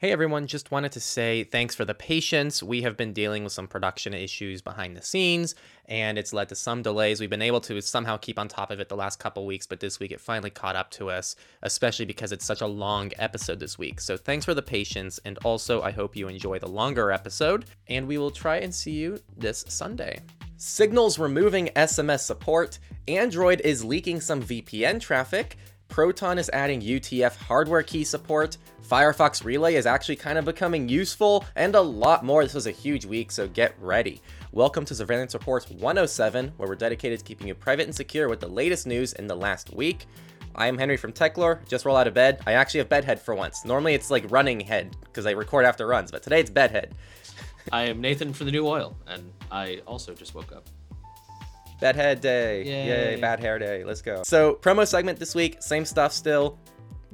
Hey everyone, just wanted to say thanks for the patience. We have been dealing with some production issues behind the scenes, and it's led to some delays. We've been able to somehow keep on top of it the last couple weeks, but this week it finally caught up to us, especially because it's such a long episode this week. So thanks for the patience, and also I hope you enjoy the longer episode, and we will try and see you this Sunday. Signal's removing SMS support, Android is leaking some VPN traffic, Proton is adding UTF hardware key support, Firefox Relay is actually kind of becoming useful, and a lot more. This was a huge week, so get ready. Welcome to Surveillance Report 107, where we're dedicated to keeping you private and secure with the latest news in the last week. I am Henry from Techlore. Just roll out of bed. I actually have bedhead for once. Normally it's like running head, because I record after runs, but today it's bedhead. I am Nathan from the New Oil, and I also just woke up. Bad head day. Yay, bad hair day. Let's go. So promo segment this week, same stuff still.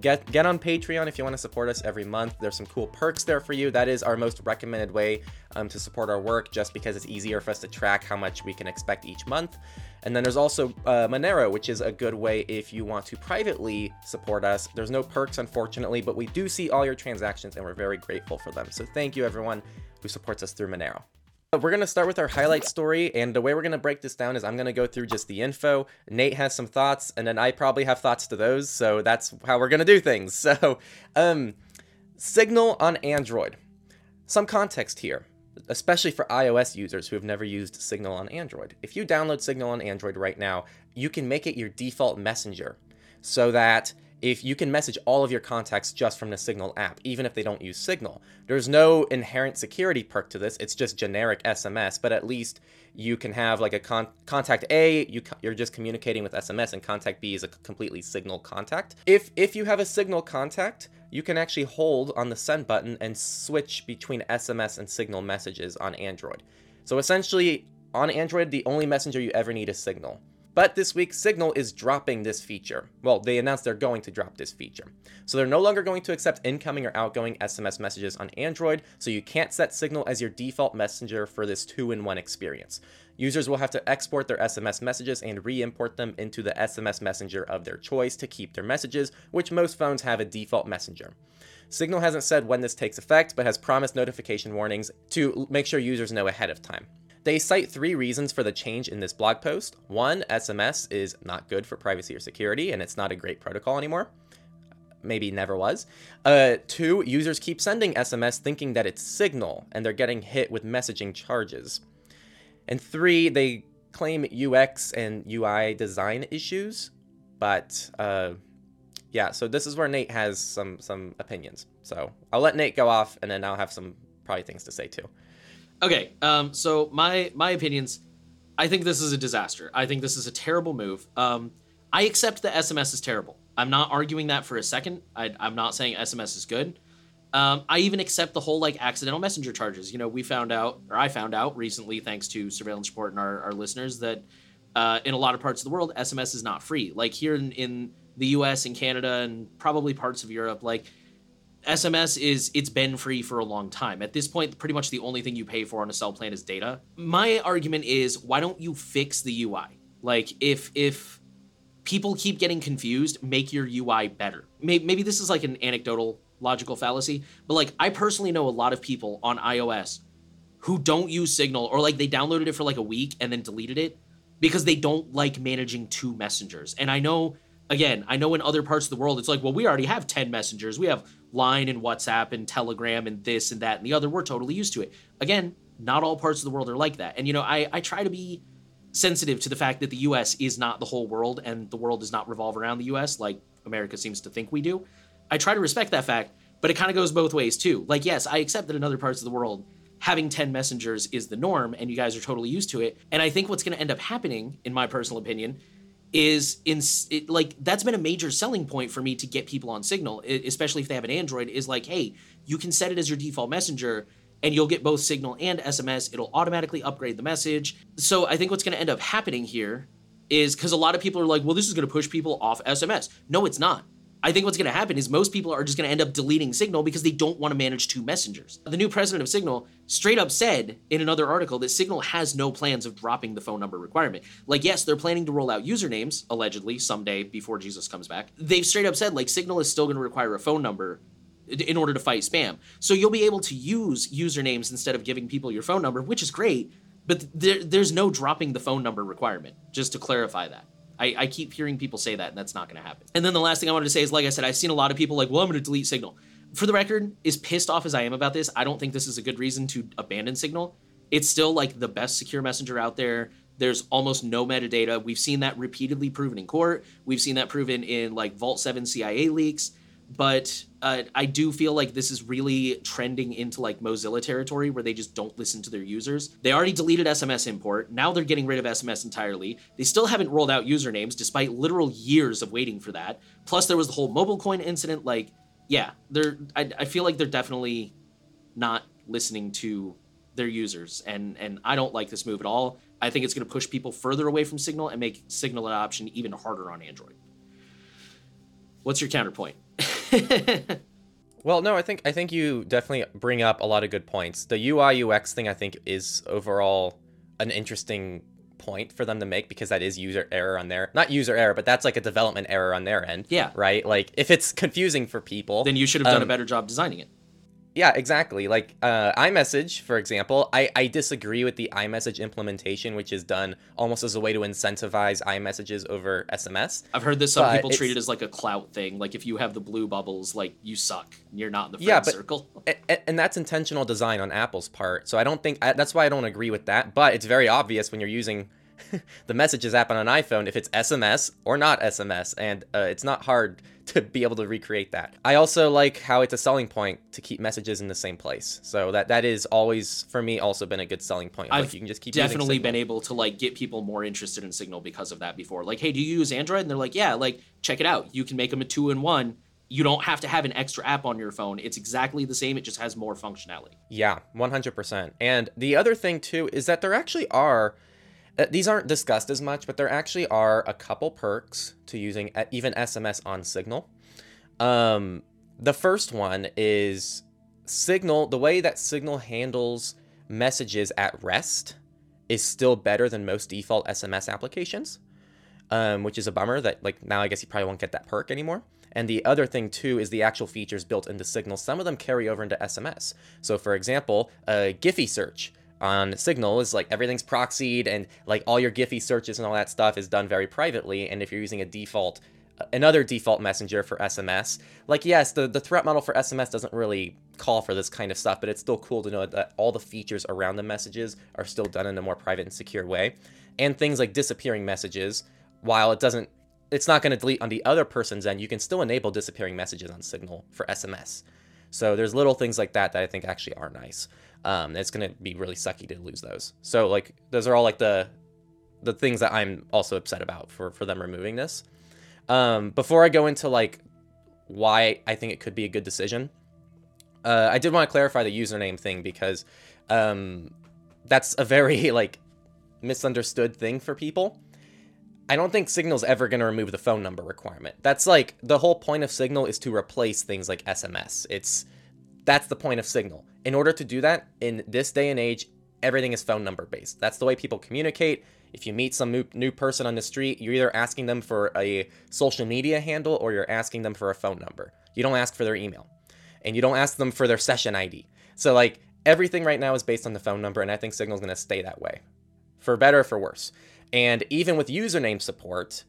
Get on Patreon if you want to support us every month. There's some cool perks there for you. That is our most recommended way to support our work, just because it's easier for us to track how much we can expect each month. And then there's also Monero, which is a good way if you want to privately support us. There's no perks, unfortunately, but we do see all your transactions and we're very grateful for them. So thank you everyone who supports us through Monero. We're going to start with our highlight story, and the way we're going to break this down is I'm going to go through just the info. Nate has some thoughts, and then I probably have thoughts to those, so that's how we're going to do things. So, Signal on Android. Some context here, especially for iOS users who have never used Signal on Android. If you download Signal on Android right now, you can make it your default messenger so that if you can message all of your contacts just from the Signal app, even if they don't use Signal. There's no inherent security perk to this. It's just generic SMS, but at least you can have like a contact A, you're just communicating with SMS, and contact B is a completely Signal contact. If you have a Signal contact, you can actually hold on the send button and switch between SMS and Signal messages on Android. So essentially on Android, the only messenger you ever need is Signal. But this week, Signal is dropping this feature. Well, they announced they're going to drop this feature. So they're no longer going to accept incoming or outgoing SMS messages on Android, so you can't set Signal as your default messenger for this two-in-one experience. Users will have to export their SMS messages and re-import them into the SMS messenger of their choice to keep their messages, which most phones have a default messenger. Signal hasn't said when this takes effect, but has promised notification warnings to make sure users know ahead of time. They cite three reasons for the change in this blog post. One, SMS is not good for privacy or security, and it's not a great protocol anymore. Maybe never was. Two, users keep sending SMS thinking that it's Signal, and they're getting hit with messaging charges. And three, they claim UX and UI design issues, but so this is where Nate has some opinions. So I'll let Nate go off, and then I'll have some probably things to say too. Okay, so my opinions, I think this is a disaster. I think this is a terrible move. I accept that SMS is terrible. I'm not arguing that for a second. I'm not saying SMS is good. I even accept the whole accidental messenger charges. You know, I found out recently, thanks to Surveillance Report and our listeners, that in a lot of parts of the world, SMS is not free. Like here in the US and Canada and probably parts of Europe, SMS it's been free for a long time. At this point, pretty much the only thing you pay for on a cell plan is data. My argument is, why don't you fix the UI? If people keep getting confused, make your UI better. Maybe this is an anecdotal logical fallacy, but I personally know a lot of people on iOS who don't use Signal, or they downloaded it for a week and then deleted it because they don't like managing two messengers. And I know in other parts of the world, it's we already have 10 messengers. We have Line and WhatsApp and Telegram and this and that and the other. We're totally used to it. Again, not all parts of the world are like that. And, I try to be sensitive to the fact that the U.S. is not the whole world and the world does not revolve around the U.S. like America seems to think we do. I try to respect that fact, but it kind of goes both ways, too. Yes, I accept that in other parts of the world, having 10 messengers is the norm and you guys are totally used to it. And I think what's going to end up happening, in my personal opinion, that's been a major selling point for me to get people on Signal, especially if they have an Android, is hey, you can set it as your default messenger and you'll get both Signal and SMS. It'll automatically upgrade the message. So I think what's going to end up happening here is, because a lot of people are well, this is going to push people off SMS. No, it's not. I think what's going to happen is most people are just going to end up deleting Signal because they don't want to manage two messengers. The new president of Signal straight up said in another article that Signal has no plans of dropping the phone number requirement. Yes, they're planning to roll out usernames, allegedly, someday before Jesus comes back. They've straight up said, Signal is still going to require a phone number, in order to fight spam. So you'll be able to use usernames instead of giving people your phone number, which is great, but there's no dropping the phone number requirement, just to clarify that. I keep hearing people say that, and that's not going to happen. And then the last thing I wanted to say is, like I said, I've seen a lot of people like, well, I'm going to delete Signal. For the record, as pissed off as I am about this, I don't think this is a good reason to abandon Signal. It's still like the best secure messenger out there. There's almost no metadata. We've seen that repeatedly proven in court. We've seen that proven in like Vault 7 CIA leaks. But I do feel like this is really trending into like Mozilla territory where they just don't listen to their users. They already deleted SMS import. Now they're getting rid of SMS entirely. They still haven't rolled out usernames despite literal years of waiting for that. Plus there was the whole MobileCoin incident. Like, yeah, I feel like they're definitely not listening to their users. And I don't like this move at all. I think it's going to push people further away from Signal and make Signal adoption even harder on Android. What's your counterpoint? Well, no, I think you definitely bring up a lot of good points. The UI UX thing, I think, is overall an interesting point for them to make because that is user error on their, not user error, but that's like a development error on their end. Yeah. Right? Like if it's confusing for people, then you should have done a better job designing it. Yeah, exactly. Like iMessage, for example, I disagree with the iMessage implementation, which is done almost as a way to incentivize iMessages over SMS. I've heard that some people treat it as like a clout thing. Like if you have the blue bubbles, like you suck. You're not in the friend circle. And that's intentional design on Apple's part. So I don't think, that's why I don't agree with that. But it's very obvious when you're using the Messages app on an iPhone if it's SMS or not SMS. And it's not hard to be able to recreate that. I also like how it's a selling point to keep messages in the same place. So that is always, for me, also been a good selling point. Like you can just keep definitely been able to like get people more interested in Signal because of that before. Like, hey, do you use Android? And they're like, yeah, like check it out. You can make them a 2-in-1. You don't have to have an extra app on your phone. It's exactly the same. It just has more functionality. Yeah, 100%. And the other thing too is that there actually are, these aren't discussed as much, but there actually are a couple perks to using even SMS on Signal. The first one is Signal. The way that Signal handles messages at rest is still better than most default SMS applications, which is a bummer that like now I guess you probably won't get that perk anymore. And the other thing, too, is the actual features built into Signal. Some of them carry over into SMS. So, for example, Giphy search on Signal is like everything's proxied and like all your Giphy searches and all that stuff is done very privately. And if you're using another default messenger for SMS, like, yes, the threat model for SMS doesn't really call for this kind of stuff, but it's still cool to know that all the features around the messages are still done in a more private and secure way. And things like disappearing messages, while it's not going to delete on the other person's end, you can still enable disappearing messages on Signal for SMS. So there's little things like that I think actually are nice. It's going to be really sucky to lose those. So like those are all like the things that I'm also upset about for them removing this. Before I go into like why I think it could be a good decision, I did want to clarify the username thing because that's a very like misunderstood thing for people. I don't think Signal's ever going to remove the phone number requirement. That's like the whole point of Signal is to replace things like SMS. That's the point of Signal. In order to do that, in this day and age, everything is phone number based. That's the way people communicate. If you meet some new person on the street, you're either asking them for a social media handle or you're asking them for a phone number. You don't ask for their email and you don't ask them for their session ID. So like everything right now is based on the phone number, and I think Signal's going to stay that way for better or for worse. And even with username support,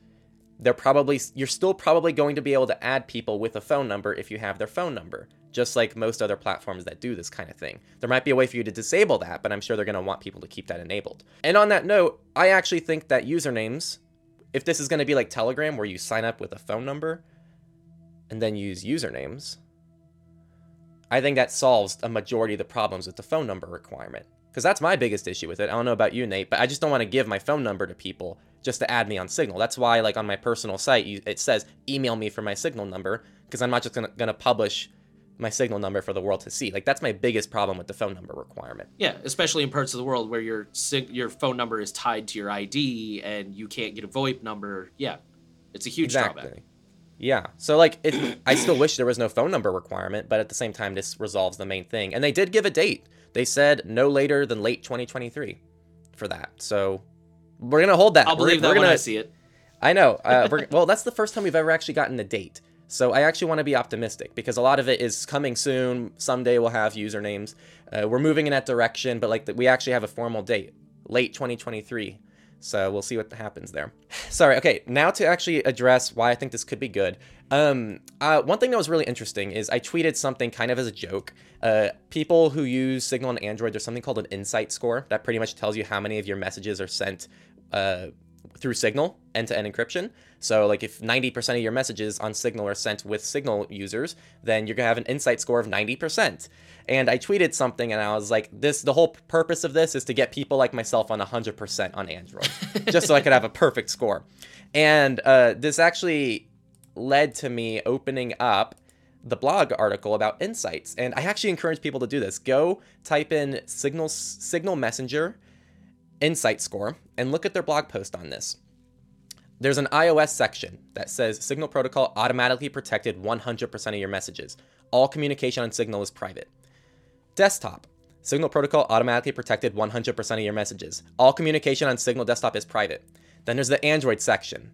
you're still probably going to be able to add people with a phone number if you have their phone number, just like most other platforms that do this kind of thing. There might be a way for you to disable that, but I'm sure they're going to want people to keep that enabled. And on that note, I actually think that usernames, if this is going to be like Telegram where you sign up with a phone number and then use usernames, I think that solves a majority of the problems with the phone number requirement. Because that's my biggest issue with it. I don't know about you, Nate, but I just don't want to give my phone number to people just to add me on Signal. That's why, like, on my personal site, it says, email me for my Signal number, because I'm not just going to publish my Signal number for the world to see. Like, that's my biggest problem with the phone number requirement. Yeah, especially in parts of the world where your phone number is tied to your ID and you can't get a VoIP number. Yeah, it's a huge drawback. Yeah. So like I still wish there was no phone number requirement, but at the same time, this resolves the main thing. And they did give a date. They said no later than late 2023 for that. So we're going to hold that. I'll believe that when I see it. I know. Well, that's the first time we've ever actually gotten a date. So I actually want to be optimistic because a lot of it is coming soon. Someday we'll have usernames. We're moving in that direction, but like we actually have a formal date, late 2023. So we'll see what happens there. Sorry. Okay. Now to actually address why I think this could be good. One thing that was really interesting is I tweeted something kind of as a joke. People who use Signal on Android, there's something called an insight score that pretty much tells you how many of your messages are sent through Signal, end-to-end encryption. So like if 90% of your messages on Signal are sent with Signal users, then you're gonna have an insight score of 90%. And I tweeted something and I was like, this, the whole purpose of this is to get people like myself on 100% on Android, just so I could have a perfect score. And this actually led to me opening up the blog article about insights. And I actually encourage people to do this. Go type in Signal Messenger insight score and look at their blog post on this. There's an iOS section that says Signal protocol automatically protected 100% of your messages. All communication on Signal is private. Desktop, Signal protocol automatically protected 100% of your messages. All communication on Signal desktop is private. Then there's the Android section.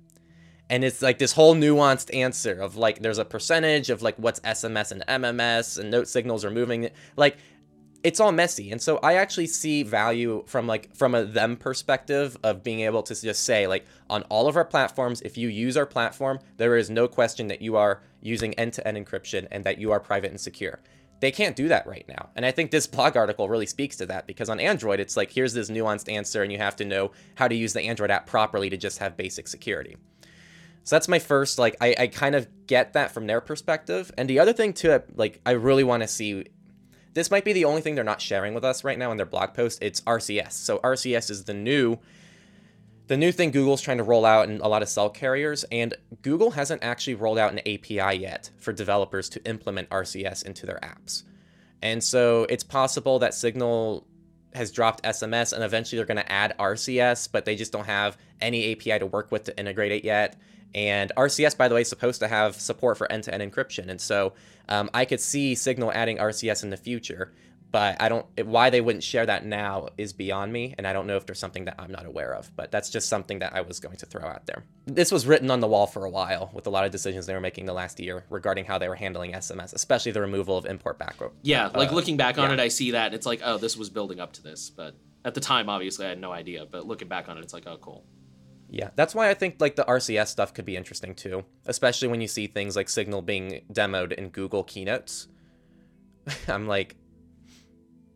And it's like this whole nuanced answer of like, there's a percentage of like what's SMS and MMS and note signals are moving. Like, it's all messy. And so I actually see value from like, from a them perspective of being able to just say like on all of our platforms, if you use our platform, there is no question that you are using end-to-end encryption and that you are private and secure. They can't do that right now. And I think this blog article really speaks to that because on Android, it's like, here's this nuanced answer and you have to know how to use the Android app properly to just have basic security. So that's my first, like, I kind of get that from their perspective. And the other thing too, like, I really want to see, this might be the only thing they're not sharing with us right now in their blog post. It's RCS. So RCS is the new thing Google's trying to roll out in a lot of cell carriers. And Google hasn't actually rolled out an API yet for developers to implement RCS into their apps. And so it's possible that Signal has dropped SMS and eventually they're going to add RCS, but they just don't have any API to work with to integrate it yet. And RCS, by the way, is supposed to have support for end-to-end encryption. And so I could see Signal adding RCS in the future, but I don't, why they wouldn't share that now is beyond me. And I don't know if there's something that I'm not aware of, but that's just something that I was going to throw out there. This was written on the wall for a while with a lot of decisions they were making the last year regarding how they were handling SMS, especially the removal of import backup. Yeah, like looking back on it, I see that. It's like, oh, this was building up to this. But at the time, obviously, I had no idea. But looking back on it, it's like, oh, cool. Yeah, that's why I think like the RCS stuff could be interesting too, especially when you see things like Signal being demoed in Google keynotes. I'm like,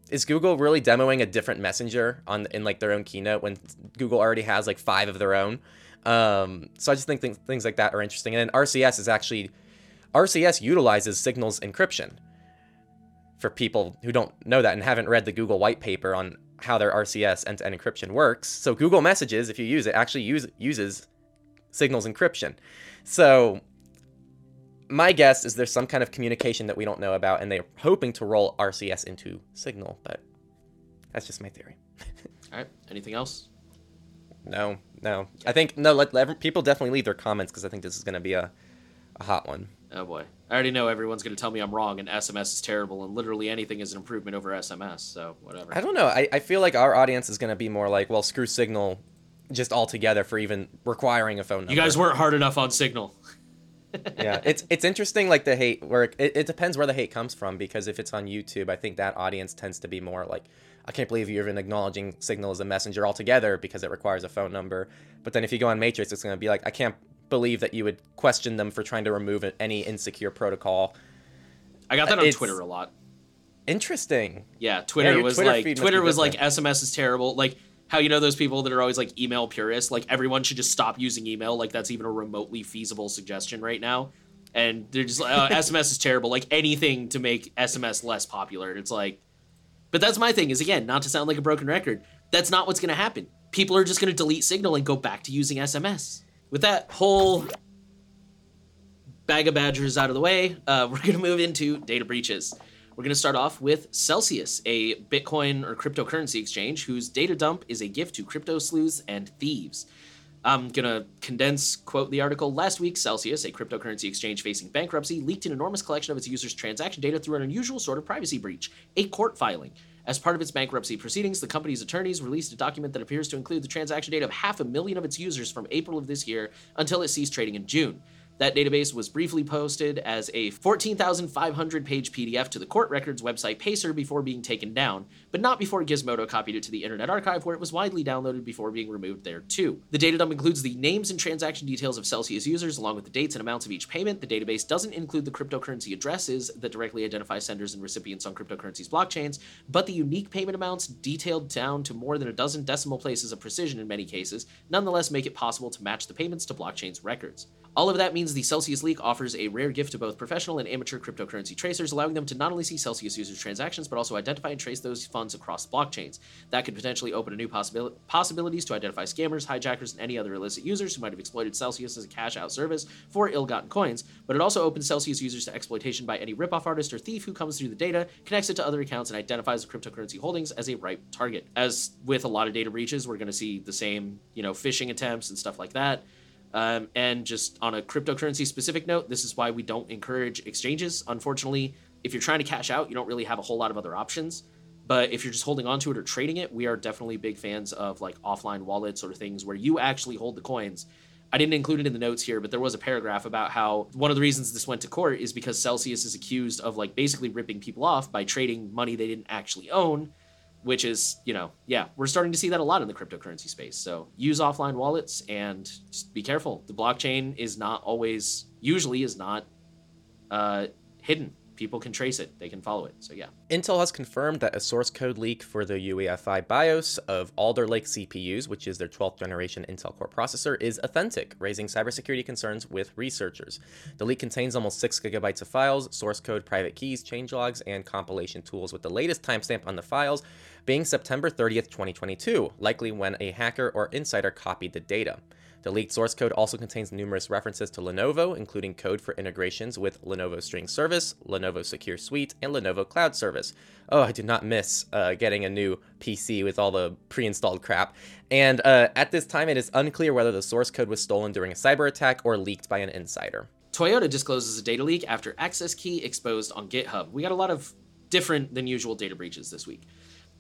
is Google really demoing a different messenger in like their own keynote when Google already has like 5 of their own? So I just think things like that are interesting. And then RCS utilizes Signal's encryption for people who don't know that and haven't read the Google white paper on how their RCS end-to-end encryption works. So Google Messages, if you use it, actually uses Signal's encryption. So my guess is there's some kind of communication that we don't know about, and they're hoping to roll RCS into Signal, but that's just my theory. All right. Anything else? No. Yeah. I think, no, let people definitely leave their comments because I think this is going to be a hot one. Oh, boy. I already know everyone's going to tell me I'm wrong and SMS is terrible and literally anything is an improvement over SMS, so whatever. I don't know. I feel like our audience is going to be more like, well, screw Signal just altogether for even requiring a phone number. You guys weren't hard enough on Signal. Yeah, it's interesting, like the hate, where it depends where the hate comes from, because if it's on YouTube, I think that audience tends to be more like, I can't believe you're even acknowledging Signal as a messenger altogether because it requires a phone number. But then if you go on Matrix, it's going to be like, I can't believe that you would question them for trying to remove any insecure protocol. I got that on Twitter a lot. Interesting. Yeah, Twitter was like SMS is terrible. Like how you know those people that are always like email purists, like everyone should just stop using email. Like that's even a remotely feasible suggestion right now. And they're just like, SMS is terrible. Like anything to make SMS less popular. And it's like, but that's my thing is, again, not to sound like a broken record, that's not what's going to happen. People are just going to delete Signal and go back to using SMS. With that whole bag of badgers out of the way, we're going to move into data breaches. We're going to start off with Celsius, a Bitcoin or cryptocurrency exchange whose data dump is a gift to crypto sleuths and thieves. I'm going to quote the article. Last week, Celsius, a cryptocurrency exchange facing bankruptcy, leaked an enormous collection of its users' transaction data through an unusual sort of privacy breach, a court filing. As part of its bankruptcy proceedings, the company's attorneys released a document that appears to include the transaction data of 500,000 of its users from April of this year until it ceased trading in June. That database was briefly posted as a 14,500-page PDF to the court records website Pacer before being taken down, but not before Gizmodo copied it to the Internet Archive, where it was widely downloaded before being removed there too. The data dump includes the names and transaction details of Celsius users, along with the dates and amounts of each payment. The database doesn't include the cryptocurrency addresses that directly identify senders and recipients on cryptocurrencies blockchains, but the unique payment amounts, detailed down to more than a dozen decimal places of precision in many cases, nonetheless make it possible to match the payments to blockchain's records. All of that means the Celsius leak offers a rare gift to both professional and amateur cryptocurrency tracers, allowing them to not only see Celsius users' transactions, but also identify and trace those funds across blockchains. That could potentially open a new possibilities to identify scammers, hijackers, and any other illicit users who might have exploited Celsius as a cash-out service for ill-gotten coins, but it also opens Celsius users to exploitation by any rip-off artist or thief who comes through the data, connects it to other accounts, and identifies the cryptocurrency holdings as a ripe target. As with a lot of data breaches, we're going to see the same, phishing attempts and stuff like that. And just on a cryptocurrency specific note, this is why we don't encourage exchanges. Unfortunately, if you're trying to cash out, you don't really have a whole lot of other options. But if you're just holding onto it or trading it, we are definitely big fans of like offline wallets or things where you actually hold the coins. I didn't include it in the notes here, but there was a paragraph about how one of the reasons this went to court is because Celsius is accused of like basically ripping people off by trading money they didn't actually own, which is, we're starting to see that a lot in the cryptocurrency space. So use offline wallets and just be careful. The blockchain is not always, usually is not hidden. People can trace it. They can follow it. So yeah. Intel has confirmed that a source code leak for the UEFI BIOS of Alder Lake CPUs, which is their 12th generation Intel Core processor, is authentic, raising cybersecurity concerns with researchers. The leak contains almost 6 gigabytes of files, source code, private keys, changelogs, and compilation tools, with the latest timestamp on the files being September 30th, 2022, likely when a hacker or insider copied the data. The leaked source code also contains numerous references to Lenovo, including code for integrations with Lenovo String Service, Lenovo Secure Suite, and Lenovo Cloud Service. Oh, I do not miss getting a new PC with all the pre-installed crap. And at this time, it is unclear whether the source code was stolen during a cyber attack or leaked by an insider. Toyota discloses a data leak after access key exposed on GitHub. We got a lot of different than usual data breaches this week.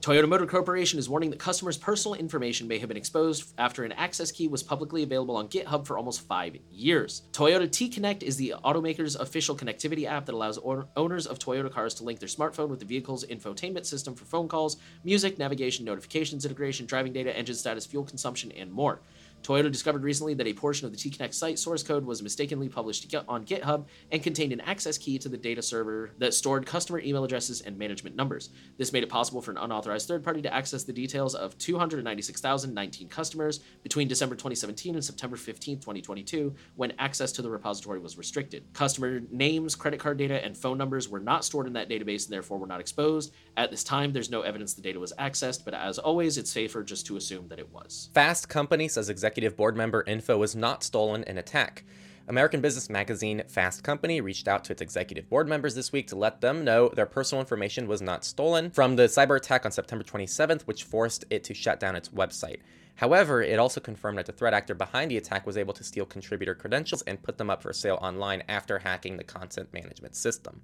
Toyota Motor Corporation is warning that customers' personal information may have been exposed after an access key was publicly available on GitHub for almost 5 years. Toyota T-Connect is the automaker's official connectivity app that allows owners of Toyota cars to link their smartphone with the vehicle's infotainment system for phone calls, music, navigation, notifications, integration, driving data, engine status, fuel consumption, and more. Toyota discovered recently that a portion of the T-Connect site source code was mistakenly published on GitHub and contained an access key to the data server that stored customer email addresses and management numbers. This made it possible for an unauthorized third party to access the details of 296,019 customers between December 2017 and September 15, 2022, when access to the repository was restricted. Customer names, credit card data, and phone numbers were not stored in that database and therefore were not exposed. At this time, there's no evidence the data was accessed, but as always, it's safer just to assume that it was. Fast Company says executive board member info was not stolen in attack. American business magazine Fast Company reached out to its executive board members this week to let them know their personal information was not stolen from the cyber attack on September 27th, which forced it to shut down its website. However, it also confirmed that the threat actor behind the attack was able to steal contributor credentials and put them up for sale online after hacking the content management system.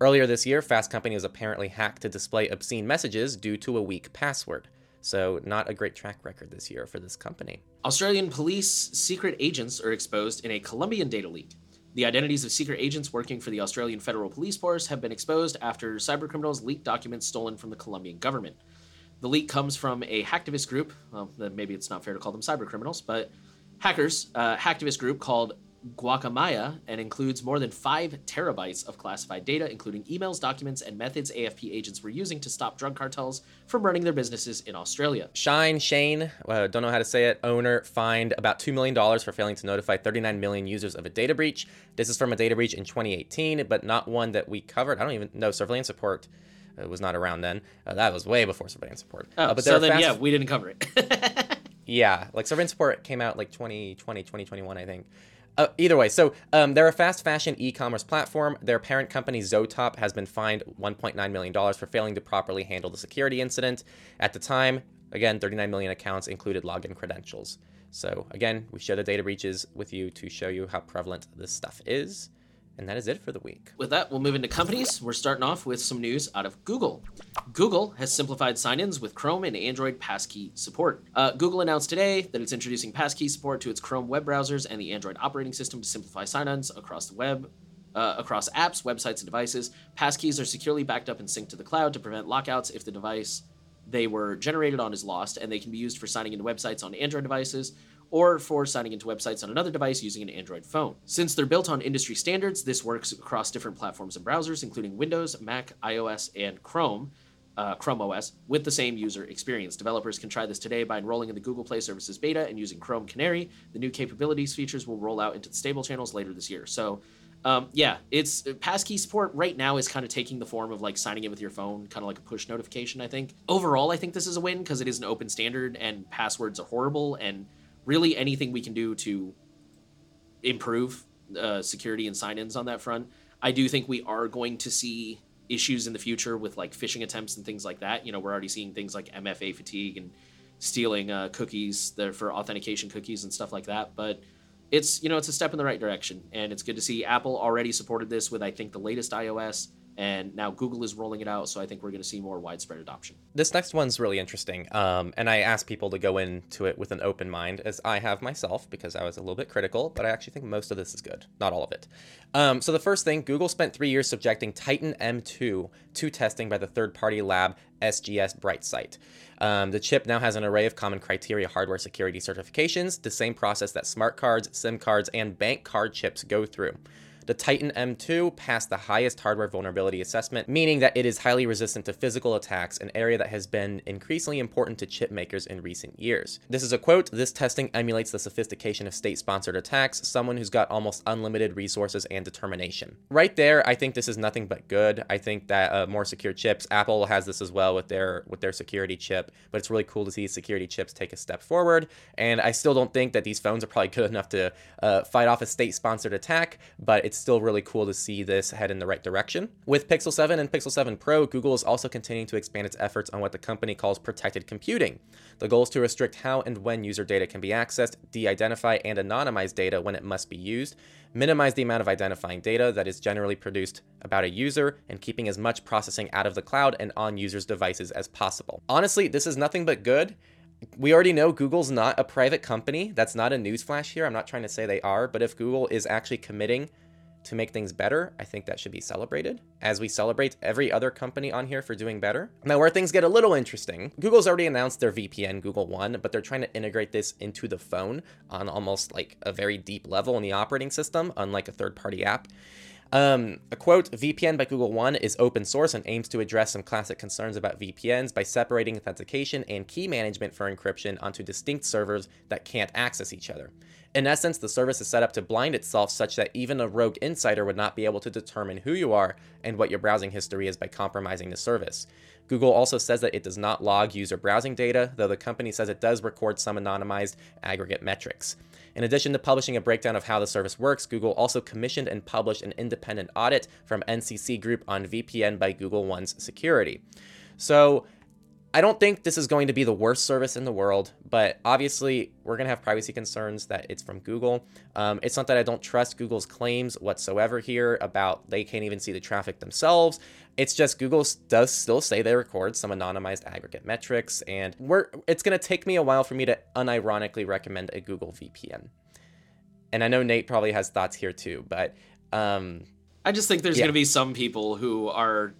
Earlier this year, Fast Company was apparently hacked to display obscene messages due to a weak password. So not a great track record this year for this company. Australian police secret agents are exposed in a Colombian data leak. The identities of secret agents working for the Australian Federal Police Force have been exposed after cybercriminals leaked documents stolen from the Colombian government. The leak comes from a hacktivist group, well, maybe it's not fair to call them cybercriminals, but hackers, hacktivist group called Guacamaya, and includes more than 5 terabytes of classified data, including emails, documents, and methods AFP agents were using to stop drug cartels from running their businesses in Australia. Don't know how to say it, owner fined about $2 million for failing to notify 39 million users of a data breach. This is from a data breach in 2018, but not one that we covered. I don't even know. Surveillance Report was not around then. That was way before Surveillance Report. We didn't cover it. Yeah, like Surveillance Report came out like 2020, 2021, I think. Either way, so they're a fast fashion e-commerce platform. Their parent company, Zotop, has been fined $1.9 million for failing to properly handle the security incident. At the time, again, 39 million accounts included login credentials. So again, we share the data breaches with you to show you how prevalent this stuff is. And that is it for the week. With that, we'll move into companies. We're starting off with some news out of Google. Google has simplified sign-ins with Chrome and Android passkey support. Google announced today that it's introducing passkey support to its Chrome web browsers and the Android operating system to simplify sign-ons across the web. Across apps, websites, and devices. Passkeys are securely backed up and synced to the cloud to prevent lockouts if the device they were generated on is lost, and they can be used for signing into websites on Android devices or for signing into websites on another device using an Android phone. Since they're built on industry standards, this works across different platforms and browsers, including Windows, Mac, iOS, and Chrome OS, with the same user experience. Developers can try this today by enrolling in the Google Play Services beta and using Chrome Canary. The new capabilities features will roll out into the stable channels later this year. So it's passkey support right now is kind of taking the form of like signing in with your phone, kind of like a push notification, I think. Overall, I think this is a win because it is an open standard and passwords are horrible, and really anything we can do to improve security and sign-ins on that front. I do think we are going to see issues in the future with like phishing attempts and things like that. You know, we're already seeing things like MFA fatigue and stealing cookies for authentication cookies and stuff like that. But it's, you know, it's a step in the right direction, and it's good to see Apple already supported this with, I think, the latest iOS, and now Google is rolling it out, so I think we're going to see more widespread adoption. This next one's really interesting, and I ask people to go into it with an open mind, as I have myself, because I was a little bit critical, but I actually think most of this is good, not all of it. So the first thing, Google spent 3 years subjecting Titan M2 to testing by the third-party lab SGS BrightSight. The chip now has an array of common criteria hardware security certifications, the same process that smart cards, SIM cards, and bank card chips go through. The Titan M2 passed the highest hardware vulnerability assessment, meaning that it is highly resistant to physical attacks, an area that has been increasingly important to chip makers in recent years. This is a quote, "This testing emulates the sophistication of state-sponsored attacks, someone who's got almost unlimited resources and determination." Right there, I think this is nothing but good. I think that more secure chips, Apple has this as well with their security chip, but it's really cool to see security chips take a step forward. And I still don't think that these phones are probably good enough to fight off a state-sponsored attack, but it's still really cool to see this head in the right direction. With Pixel 7 and Pixel 7 Pro, Google is also continuing to expand its efforts on what the company calls protected computing. The goal is to restrict how and when user data can be accessed, de-identify and anonymize data when it must be used, minimize the amount of identifying data that is generally produced about a user, and keeping as much processing out of the cloud and on users' devices as possible. Honestly, this is nothing but good. We already know Google's not a private company. That's not a newsflash here. I'm not trying to say they are, but if Google is actually committing to make things better, I think that should be celebrated, as we celebrate every other company on here for doing better. Now, where things get a little interesting, Google's already announced their VPN, Google One, but they're trying to integrate this into the phone on almost like a very deep level in the operating system, unlike a third-party app. A quote, "VPN by Google One is open source and aims to address some classic concerns about VPNs by separating authentication and key management for encryption onto distinct servers that can't access each other. In essence, the service is set up to blind itself such that even a rogue insider would not be able to determine who you are and what your browsing history is by compromising the service. Google also says that it does not log user browsing data, though the company says it does record some anonymized aggregate metrics. In addition to publishing a breakdown of how the service works, Google also commissioned and published an independent audit from NCC Group on VPN by Google One's security." So I don't think this is going to be the worst service in the world, but obviously we're going to have privacy concerns that it's from Google. It's not that I don't trust Google's claims whatsoever here about they can't even see the traffic themselves. It's just Google does still say they record some anonymized aggregate metrics, and it's going to take me a while for me to unironically recommend a Google VPN. And I know Nate probably has thoughts here too, but I just think there's going to be some people who are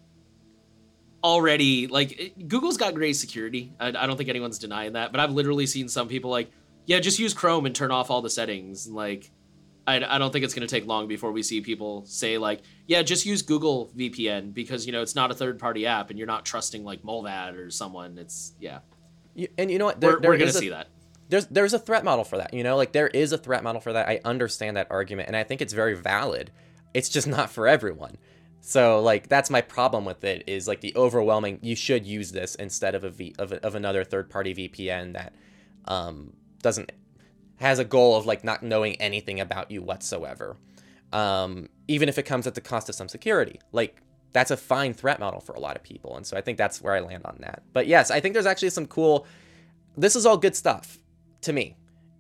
already like, Google's got great security. I don't think anyone's denying that, but I've literally seen some people like, yeah, just use Chrome and turn off all the settings. And like, I don't think it's going to take long before we see people say like, yeah, just use Google VPN because, you know, it's not a third party app and you're not trusting like Mullvad or someone. It's and you know what? We're going to see that. There's a threat model for that. You know, like there is a threat model for that. I understand that argument, and I think it's very valid. It's just not for everyone. So like that's my problem with it, is like the overwhelming you should use this instead of another third party VPN that has a goal of like not knowing anything about you whatsoever, even if it comes at the cost of some security. Like that's a fine threat model for a lot of people, and so I think that's where I land on that. But yes, I think there's actually some cool. This is all good stuff to me.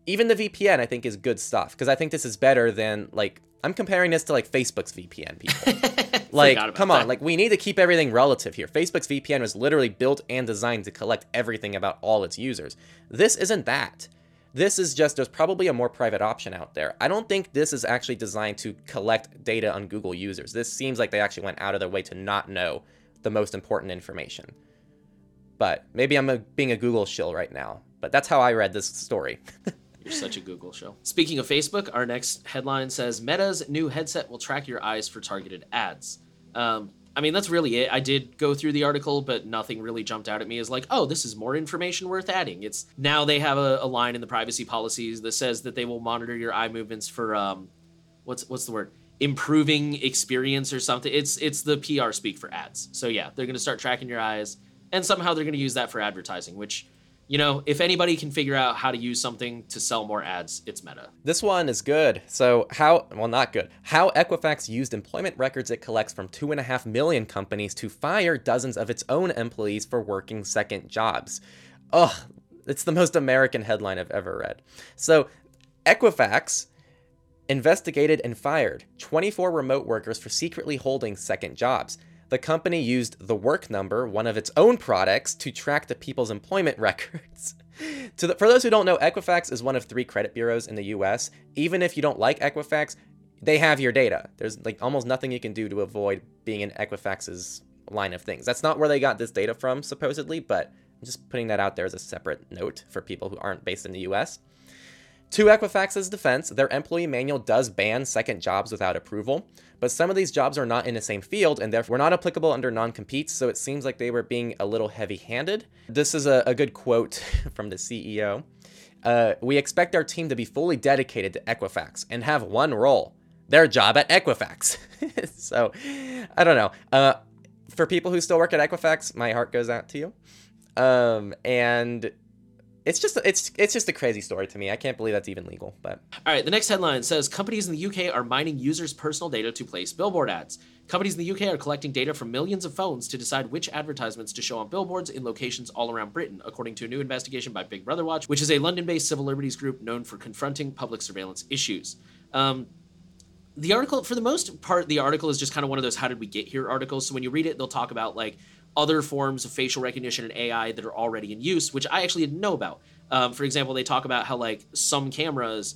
Even the VPN I think is good stuff, because I think this is better than like I'm comparing this to like Facebook's VPN, people. Like, come on, like we need to keep everything relative here. Facebook's VPN was literally built and designed to collect everything about all its users. This isn't that. This is just, there's probably a more private option out there. I don't think this is actually designed to collect data on Google users. This seems like they actually went out of their way to not know the most important information. But maybe I'm being a Google shill right now, but that's how I read this story. You're such a Google show. Speaking of Facebook, our next headline says Meta's new headset will track your eyes for targeted ads. I mean, that's really it. I did go through the article, but nothing really jumped out at me as like, oh, this is more information worth adding. It's now they have a line in the privacy policies that says that they will monitor your eye movements for what's the word? Improving experience or something. It's the PR speak for ads. So yeah, they're going to start tracking your eyes and somehow they're going to use that for advertising, which, you know, if anybody can figure out how to use something to sell more ads, it's Meta. This one is good. So how, well, not good. How Equifax used employment records it collects from 2.5 million companies to fire dozens of its own employees for working second jobs. Ugh, it's the most American headline I've ever read. So Equifax investigated and fired 24 remote workers for secretly holding second jobs. The company used the Work Number, one of its own products, to track the people's employment records. For those who don't know, Equifax is one of 3 credit bureaus in the US. Even if you don't like Equifax, they have your data. There's like almost nothing you can do to avoid being in Equifax's line of things. That's not where they got this data from, supposedly, but I'm just putting that out there as a separate note for people who aren't based in the US. To Equifax's defense, their employee manual does ban second jobs without approval, but some of these jobs are not in the same field and therefore not applicable under non-competes, so it seems like they were being a little heavy-handed. This is a good quote from the CEO. We expect our team to be fully dedicated to Equifax and have one role, their job at Equifax. So, I don't know. For people who still work at Equifax, my heart goes out to you. And It's just a crazy story to me. I can't believe that's even legal, but. All right, the next headline says companies in the UK are mining users' personal data to place billboard ads. Companies in the UK are collecting data from millions of phones to decide which advertisements to show on billboards in locations all around Britain, according to a new investigation by Big Brother Watch, which is a London-based civil liberties group known for confronting public surveillance issues. The article, for the most part, the article is just kind of one of those how did we get here articles. So when you read it, they'll talk about like other forms of facial recognition and AI that are already in use, which I actually didn't know about. For example, they talk about how like some cameras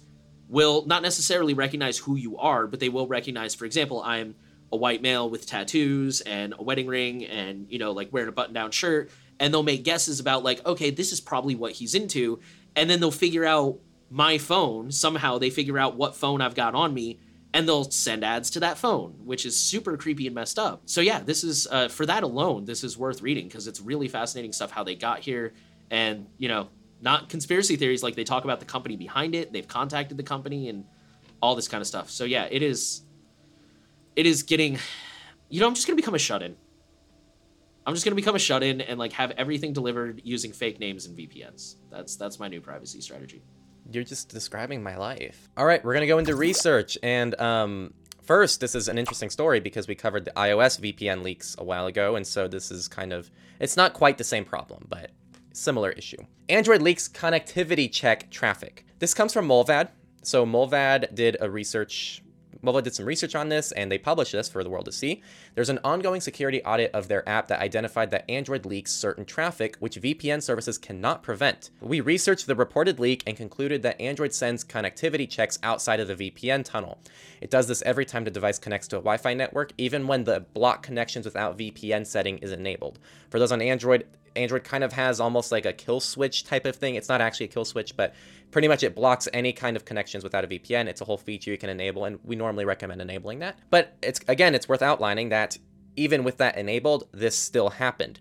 will not necessarily recognize who you are, but they will recognize, for example, I'm a white male with tattoos and a wedding ring and, you know, like wearing a button down shirt. And they'll make guesses about like, okay, this is probably what he's into. And then they'll figure out my phone. Somehow they figure out what phone I've got on me. And they'll send ads to that phone, which is super creepy and messed up. So yeah, this is, for that alone, this is worth reading because it's really fascinating stuff how they got here and, you know, not conspiracy theories. Like they talk about the company behind it. They've contacted the company and all this kind of stuff. So yeah, it is getting, you know, I'm just going to become a shut-in. I'm just going to become a shut-in and like have everything delivered using fake names and VPNs. That's my new privacy strategy. You're just describing my life. All right, we're going to go into research. And first, this is an interesting story because we covered the iOS VPN leaks a while ago. And so this is kind of, it's not quite the same problem, but similar issue. Android leaks connectivity check traffic. This comes from Mullvad. So Mullvad did some research on this and they published this for the world to see. There's an ongoing security audit of their app that identified that Android leaks certain traffic, which VPN services cannot prevent. We researched the reported leak and concluded that Android sends connectivity checks outside of the VPN tunnel. It does this every time the device connects to a Wi-Fi network, even when the block connections without VPN setting is enabled. For those on Android, Android kind of has almost like a kill switch type of thing. It's not actually a kill switch, but pretty much it blocks any kind of connections without a VPN. It's a whole feature you can enable, and we normally recommend enabling that. But it's worth outlining that even with that enabled, this still happened.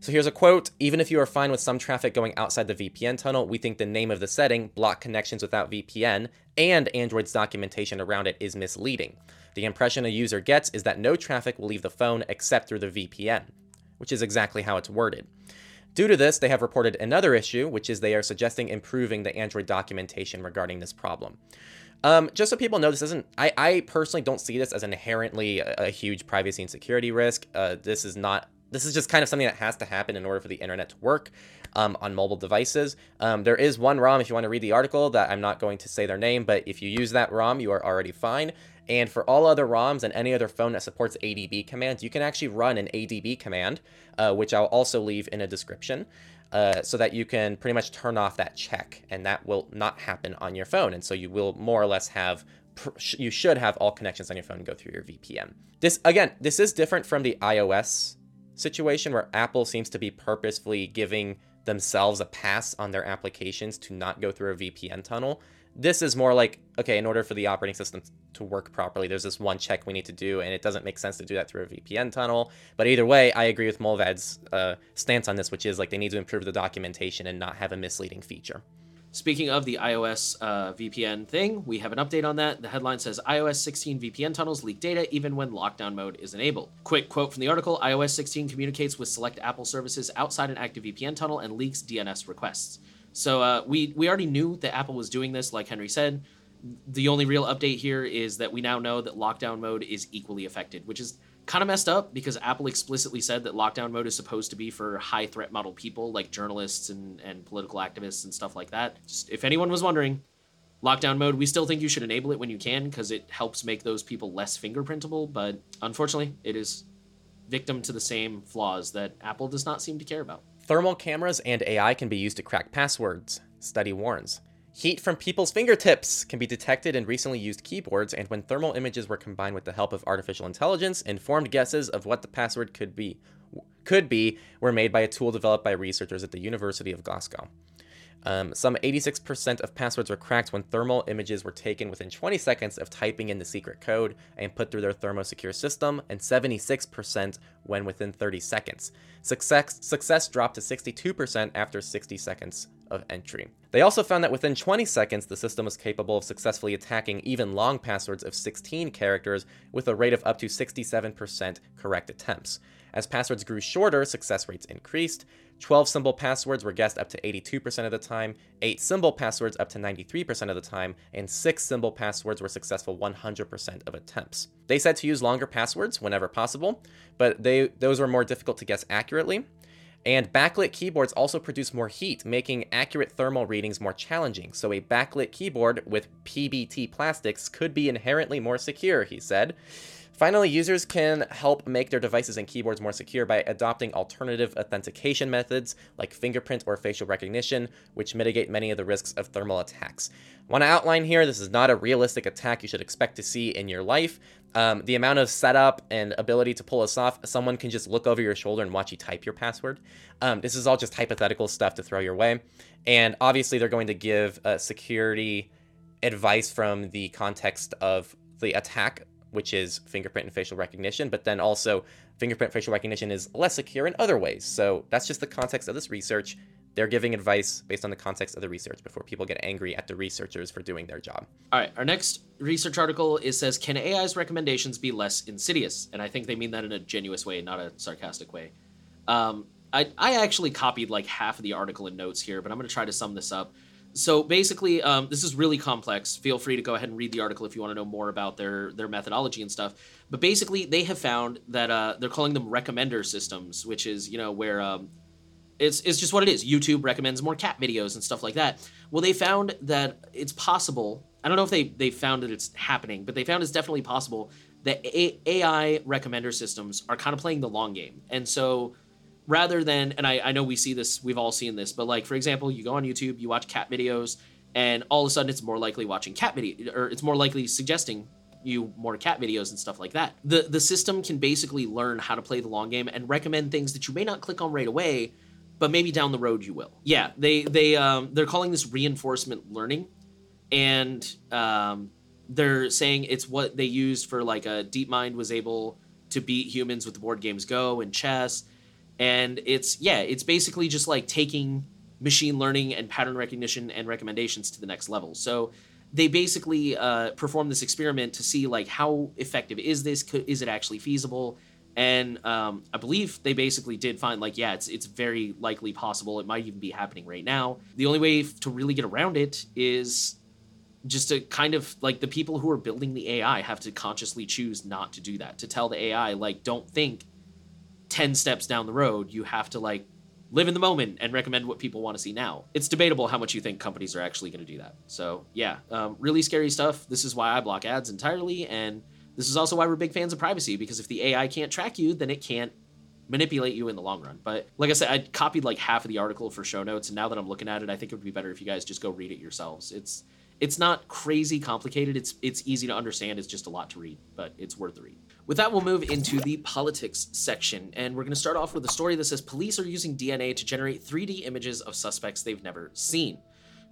So here's a quote. Even if you are fine with some traffic going outside the VPN tunnel, we think the name of the setting, block connections without VPN, and Android's documentation around it is misleading. The impression a user gets is that no traffic will leave the phone except through the VPN, which is exactly how it's worded. Due to this, they have reported another issue, which is they are suggesting improving the Android documentation regarding this problem. Just so people know, this isn't, I personally don't see this as inherently a huge privacy and security risk. This is just kind of something that has to happen in order for the internet to work on mobile devices. There is one ROM, if you want to read the article, that I'm not going to say their name, but if you use that ROM, you are already fine. And for all other ROMs and any other phone that supports ADB commands, you can actually run an ADB command, which I'll also leave in a description, so that you can pretty much turn off that check, and that will not happen on your phone. And so you will more or less have, you should have all connections on your phone go through your VPN. This, again, this is different from the iOS situation, where Apple seems to be purposefully giving themselves a pass on their applications to not go through a VPN tunnel. This is more like, okay, in order for the operating system to work properly, there's this one check we need to do, and it doesn't make sense to do that through a VPN tunnel. But either way, I agree with Mullvad's stance on this, which is like they need to improve the documentation and not have a misleading feature. Speaking of the iOS VPN thing, we have an update on that. The headline says iOS 16 VPN tunnels leak data even when lockdown mode is enabled. Quick quote from the article: iOS 16 communicates with select Apple services outside an active VPN tunnel and leaks DNS requests. So we already knew that Apple was doing this, like Henry said. The only real update here is that we now know that lockdown mode is equally affected, which is kind of messed up because Apple explicitly said that lockdown mode is supposed to be for high threat model people like journalists and political activists and stuff like that. Just if anyone was wondering, lockdown mode, we still think you should enable it when you can because it helps make those people less fingerprintable. But unfortunately, it is victim to the same flaws that Apple does not seem to care about. Thermal cameras and AI can be used to crack passwords, study warns. Heat from people's fingertips can be detected in recently used keyboards, and when thermal images were combined with the help of artificial intelligence, informed guesses of what the password could be were made by a tool developed by researchers at the University of Glasgow. Some 86% of passwords were cracked when thermal images were taken within 20 seconds of typing in the secret code and put through their thermosecure system, and 76% when within 30 seconds. Success dropped to 62% after 60 seconds of entry. They also found that within 20 seconds, the system was capable of successfully attacking even long passwords of 16 characters with a rate of up to 67% correct attempts. As passwords grew shorter, success rates increased. 12-symbol passwords were guessed up to 82% of the time, 8-symbol passwords up to 93% of the time, and 6-symbol passwords were successful 100% of attempts. They said to use longer passwords whenever possible, but those were more difficult to guess accurately. And backlit keyboards also produce more heat, making accurate thermal readings more challenging, so a backlit keyboard with PBT plastics could be inherently more secure, he said. Finally, users can help make their devices and keyboards more secure by adopting alternative authentication methods like fingerprint or facial recognition, which mitigate many of the risks of thermal attacks. I want to outline here, this is not a realistic attack you should expect to see in your life. The amount of setup and ability to pull this off, someone can just look over your shoulder and watch you type your password. This is all just hypothetical stuff to throw your way. And obviously, they're going to give security advice from the context of the attack, which is fingerprint and facial recognition, but then also fingerprint facial recognition is less secure in other ways. So that's just the context of this research. They're giving advice based on the context of the research before people get angry at the researchers for doing their job. All right, our next research article says, can AI's recommendations be less insidious? And I think they mean that in a genuous way, not a sarcastic way. I actually copied like half of the article in notes here, but I'm gonna try to sum this up. So basically, this is really complex. Feel free to go ahead and read the article if you want to know more about their methodology and stuff. But basically, they have found that they're calling them recommender systems, which is, you know, where it's just what it is. YouTube recommends more cat videos and stuff like that. Well, they found that it's possible. I don't know if they found that it's happening, but they found it's definitely possible that AI recommender systems are kind of playing the long game. And so rather than, and I know we see this, we've all seen this, but like, for example, you go on YouTube, you watch cat videos, and all of a sudden it's more likely watching cat video, or it's more likely suggesting you more cat videos and stuff like that. The system can basically learn how to play the long game and recommend things that you may not click on right away, but maybe down the road you will. Yeah, they're calling this reinforcement learning, and they're saying it's what they used for like a DeepMind was able to beat humans with the board games Go and chess. And it's basically just like taking machine learning and pattern recognition and recommendations to the next level. So they basically performed this experiment to see like how effective is this? Is it actually feasible? And I believe they basically did find like, yeah, it's very likely possible. It might even be happening right now. The only way to really get around it is just to kind of like the people who are building the AI have to consciously choose not to do that, to tell the AI, like, don't think 10 steps down the road. You have to like live in the moment and recommend what people want to see now. It's debatable how much you think companies are actually going to do that. So yeah, really scary stuff. This is why I block ads entirely. And this is also why we're big fans of privacy, because if the AI can't track you, then it can't manipulate you in the long run. But like I said, I copied like half of the article for show notes. And now that I'm looking at it, I think it would be better if you guys just go read it yourselves. It's not crazy complicated. It's easy to understand. It's just a lot to read, but it's worth the read. With that, we'll move into the politics section, and we're going to start off with a story that says police are using DNA to generate 3D images of suspects they've never seen.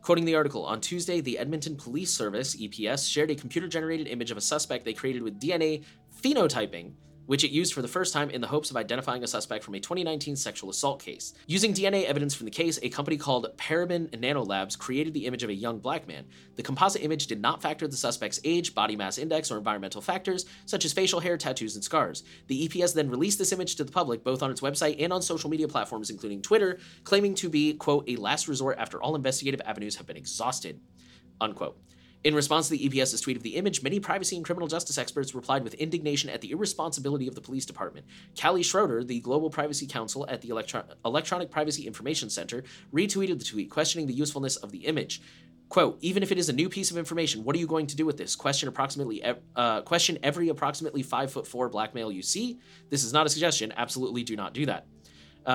Quoting the article, on Tuesday, the Edmonton Police Service, EPS, shared a computer-generated image of a suspect they created with DNA phenotyping, which it used for the first time in the hopes of identifying a suspect from a 2019 sexual assault case. Using DNA evidence from the case, a company called Paraben Nanolabs created the image of a young black man. The composite image did not factor the suspect's age, body mass index, or environmental factors, such as facial hair, tattoos, and scars. The EPS then released this image to the public, both on its website and on social media platforms, including Twitter, claiming to be, quote, a last resort after all investigative avenues have been exhausted, unquote. In response to the EPS's tweet of the image, many privacy and criminal justice experts replied with indignation at the irresponsibility of the police department. Callie Schroeder, the Global Privacy Council at the Electronic Privacy Information Center, retweeted the tweet, questioning the usefulness of the image. Quote, even if it is a new piece of information, what are you going to do with this? Question every approximately 5'4" black male you see. This is not a suggestion. Absolutely do not do that.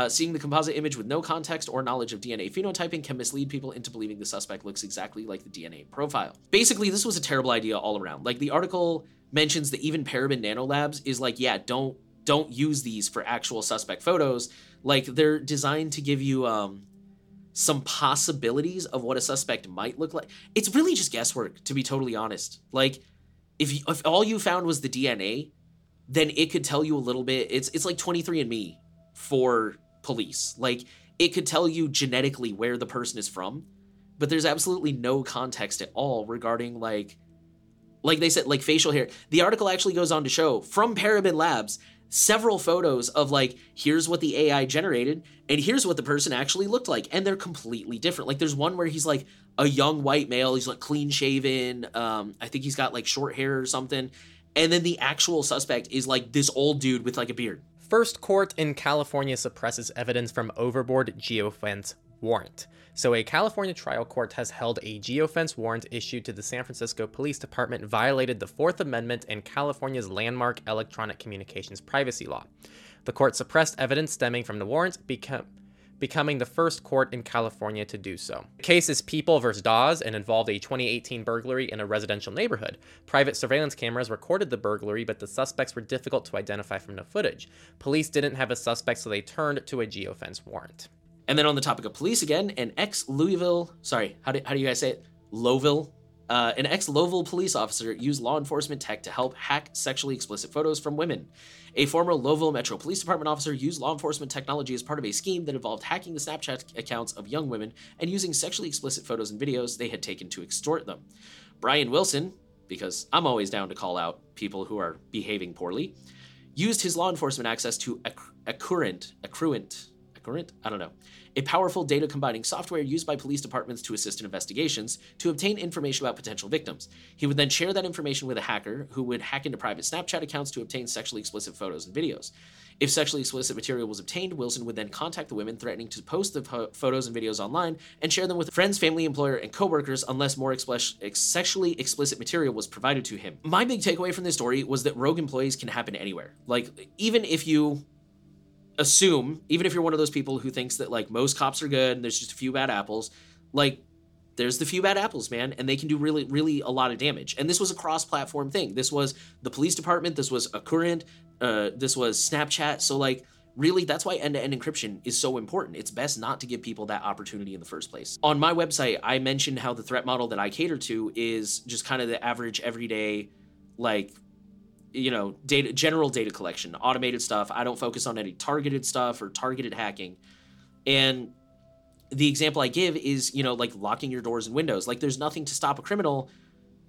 Seeing the composite image with no context or knowledge of DNA phenotyping can mislead people into believing the suspect looks exactly like the DNA profile. Basically, this was a terrible idea all around. Like, the article mentions that even Paraben Nanolabs is like, yeah, don't use these for actual suspect photos. Like, they're designed to give you some possibilities of what a suspect might look like. It's really just guesswork, to be totally honest. Like, if all you found was the DNA, then it could tell you a little bit. It's like 23andMe. For police. Like, it could tell you genetically where the person is from, but there's absolutely no context at all regarding like they said, like facial hair. The article actually goes on to show from Paraben Labs several photos of like, here's what the AI generated and here's what the person actually looked like, and they're completely different. Like, there's one where he's like a young white male, he's like clean shaven, I think he's got like short hair or something, and then the actual suspect is like this old dude with like a beard. First court in California suppresses evidence from overboard geofence warrant. So a California trial court has held a geofence warrant issued to the San Francisco Police Department violated the Fourth Amendment and California's landmark electronic communications privacy law. The court suppressed evidence stemming from the warrant, becoming the first court in California to do so. The case is People v. Dawes and involved a 2018 burglary in a residential neighborhood. Private surveillance cameras recorded the burglary, but the suspects were difficult to identify from the footage. Police didn't have a suspect, so they turned to a geofence warrant. And then on the topic of police again, an ex-Louisville, how do you guys say it? Lowville? An ex-Lowville police officer used law enforcement tech to help hack sexually explicit photos from women. A former Lowville Metro Police Department officer used law enforcement technology as part of a scheme that involved hacking the Snapchat accounts of young women and using sexually explicit photos and videos they had taken to extort them. Brian Wilson, because I'm always down to call out people who are behaving poorly, used his law enforcement access to a powerful data combining software used by police departments to assist in investigations to obtain information about potential victims. He would then share that information with a hacker who would hack into private Snapchat accounts to obtain sexually explicit photos and videos. If sexually explicit material was obtained, Wilson would then contact the women, threatening to post the photos and videos online and share them with friends, family, employer, and coworkers unless more sexually explicit material was provided to him. My big takeaway from this story was that rogue employees can happen anywhere. Like, even if you're one of those people who thinks that like most cops are good and there's just a few bad apples, like there's the few bad apples, man, and they can do really, really a lot of damage. And this was a cross-platform thing. This was the police department. This was Equifax. This was Snapchat. So like really, that's why end-to-end encryption is so important. It's best not to give people that opportunity in the first place. On my website, I mentioned how the threat model that I cater to is just kind of the average everyday, like, you know, data, general data collection, automated stuff. I don't focus on any targeted stuff or targeted hacking. And the example I give is, you know, like locking your doors and windows. Like, there's nothing to stop a criminal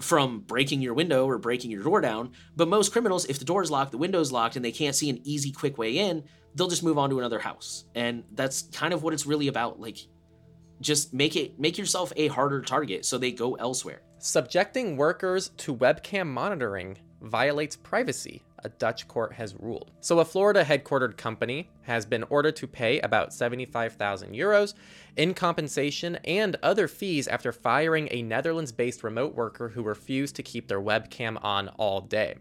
from breaking your window or breaking your door down. But most criminals, if the door is locked, the window's locked, and they can't see an easy, quick way in, they'll just move on to another house. And that's kind of what it's really about. Like, just make yourself a harder target so they go elsewhere. Subjecting workers to webcam monitoring violates privacy, a Dutch court has ruled. So a Florida headquartered company has been ordered to pay about 75,000 euros in compensation and other fees after firing a Netherlands-based remote worker who refused to keep their webcam on all day.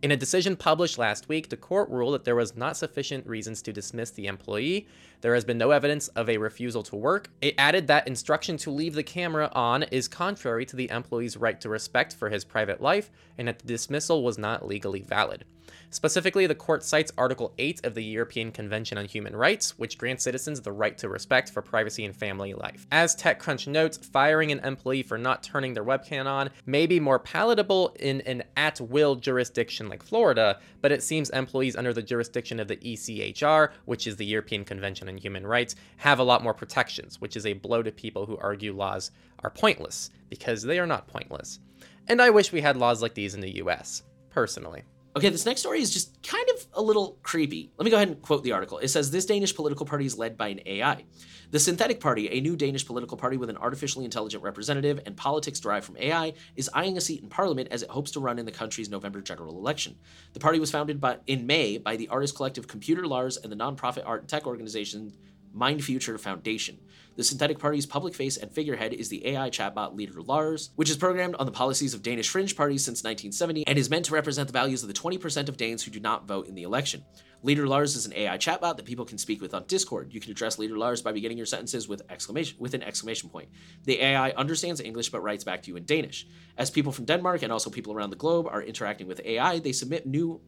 In a decision published last week, the court ruled that there was not sufficient reasons to dismiss the employee. There has been no evidence of a refusal to work. It added that instruction to leave the camera on is contrary to the employee's right to respect for his private life and that the dismissal was not legally valid. Specifically, the court cites Article 8 of the European Convention on Human Rights, which grants citizens the right to respect for privacy and family life. As TechCrunch notes, firing an employee for not turning their webcam on may be more palatable in an at-will jurisdiction like Florida, but it seems employees under the jurisdiction of the ECHR, which is the European Convention on Human Rights, have a lot more protections, which is a blow to people who argue laws are pointless, because they are not pointless. And I wish we had laws like these in the US, personally. Okay, this next story is just kind of a little creepy. Let me go ahead and quote the article. It says, this Danish political party is led by an AI. The Synthetic Party, a new Danish political party with an artificially intelligent representative and politics derived from AI, is eyeing a seat in parliament as it hopes to run in the country's November general election. The party was founded in May by the artist collective Computer Lars and the nonprofit art and tech organization Mind Future Foundation. The Synthetic Party's public face and figurehead is the AI chatbot Leader Lars, which is programmed on the policies of Danish fringe parties since 1970 and is meant to represent the values of the 20% of Danes who do not vote in the election. Leader Lars is an AI chatbot that people can speak with on Discord. You can address Leader Lars by beginning your sentences with an exclamation point. The AI understands English but writes back to you in Danish. As people from Denmark and also people around the globe are interacting with AI, they submit new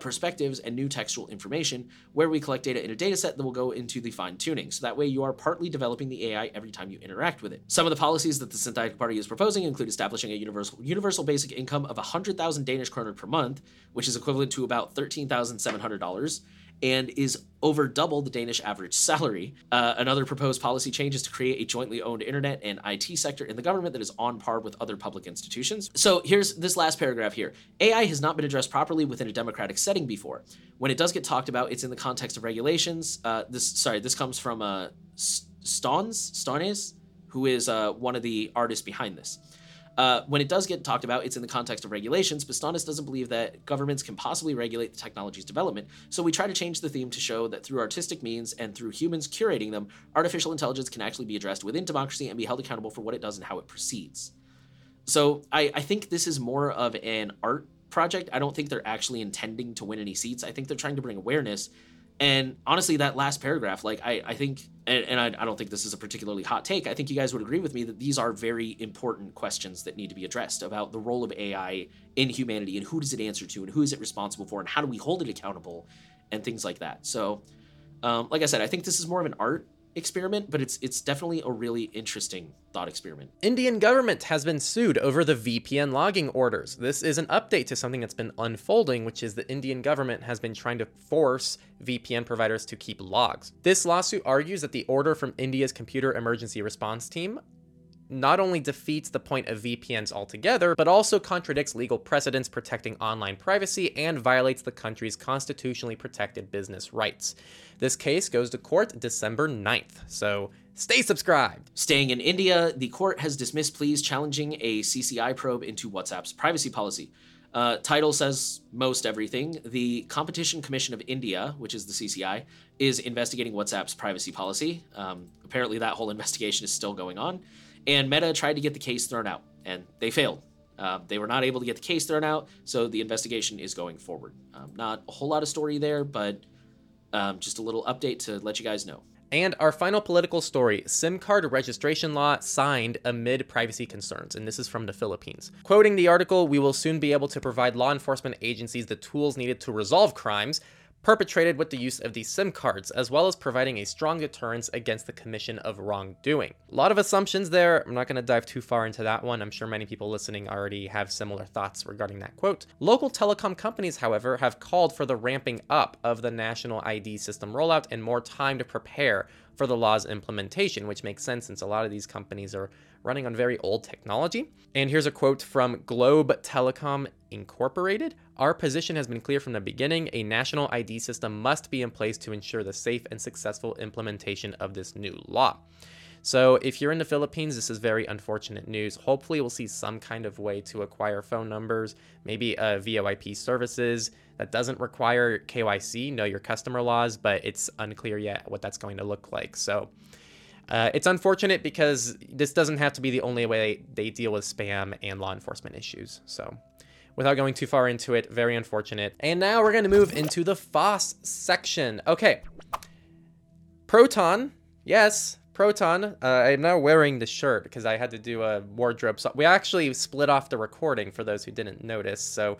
perspectives and new textual information where we collect data in a data set that will go into the fine tuning. So that way you are partly developing the AI every time you interact with it. Some of the policies that the Synthetic Party is proposing include establishing a universal basic income of 100,000 Danish kroner per month, which is equivalent to about $13,700 and is over double the Danish average salary. Another proposed policy change is to create a jointly owned internet and IT sector in the government that is on par with other public institutions. So here's this last paragraph here. AI has not been addressed properly within a democratic setting before. When it does get talked about, it's in the context of regulations. This comes from Stones, who is one of the artists behind this. When it does get talked about, it's in the context of regulations. Bastonis doesn't believe that governments can possibly regulate the technology's development, so we try to change the theme to show that through artistic means and through humans curating them, artificial intelligence can actually be addressed within democracy and be held accountable for what it does and how it proceeds. So I think this is more of an art project. I don't think they're actually intending to win any seats. I think they're trying to bring awareness. And honestly, that last paragraph, like I think, and I don't think this is a particularly hot take, I think you guys would agree with me that these are very important questions that need to be addressed about the role of AI in humanity and who does it answer to and who is it responsible for and how do we hold it accountable and things like that. So, like I said, I think this is more of an art experiment, but it's definitely a really interesting thought experiment. Indian government has been sued over the VPN logging orders. This is an update to something that's been unfolding, which is the Indian government has been trying to force VPN providers to keep logs. This lawsuit argues that the order from India's Computer Emergency Response Team not only defeats the point of VPNs altogether, but also contradicts legal precedents protecting online privacy and violates the country's constitutionally protected business rights. This case goes to court December 9th, so stay subscribed. Staying in India, the court has dismissed pleas challenging a CCI probe into WhatsApp's privacy policy. Title says most everything. The Competition Commission of India, which is the CCI, is investigating WhatsApp's privacy policy. Apparently that whole investigation is still going on. And Meta tried to get the case thrown out, and they failed. They were not able to get the case thrown out, so the investigation is going forward. Not a whole lot of story there, but just a little update to let you guys know. And our final political story, SIM card registration law signed amid privacy concerns, and this is from the Philippines. Quoting the article, we will soon be able to provide law enforcement agencies the tools needed to resolve crimes perpetrated with the use of these SIM cards, as well as providing a strong deterrence against the commission of wrongdoing. A lot of assumptions there. I'm not going to dive too far into that one. I'm sure many people listening already have similar thoughts regarding that quote. Local telecom companies, however, have called for the ramping up of the national ID system rollout and more time to prepare for the law's implementation, which makes sense since a lot of these companies are running on very old technology. And here's a quote from Globe Telecom Incorporated. Our position has been clear from the beginning. A national ID system must be in place to ensure the safe and successful implementation of this new law. So if you're in the Philippines, this is very unfortunate news. Hopefully we'll see some kind of way to acquire phone numbers, maybe VoIP services, that doesn't require KYC, know your customer laws, but it's unclear yet what that's going to look like. So it's unfortunate because this doesn't have to be the only way they deal with spam and law enforcement issues. So without going too far into it, very unfortunate. And now we're gonna move into the FOSS section. Okay, Proton, yes. Proton, I'm now wearing the shirt because I had to do a wardrobe. So we actually split off the recording for those who didn't notice. So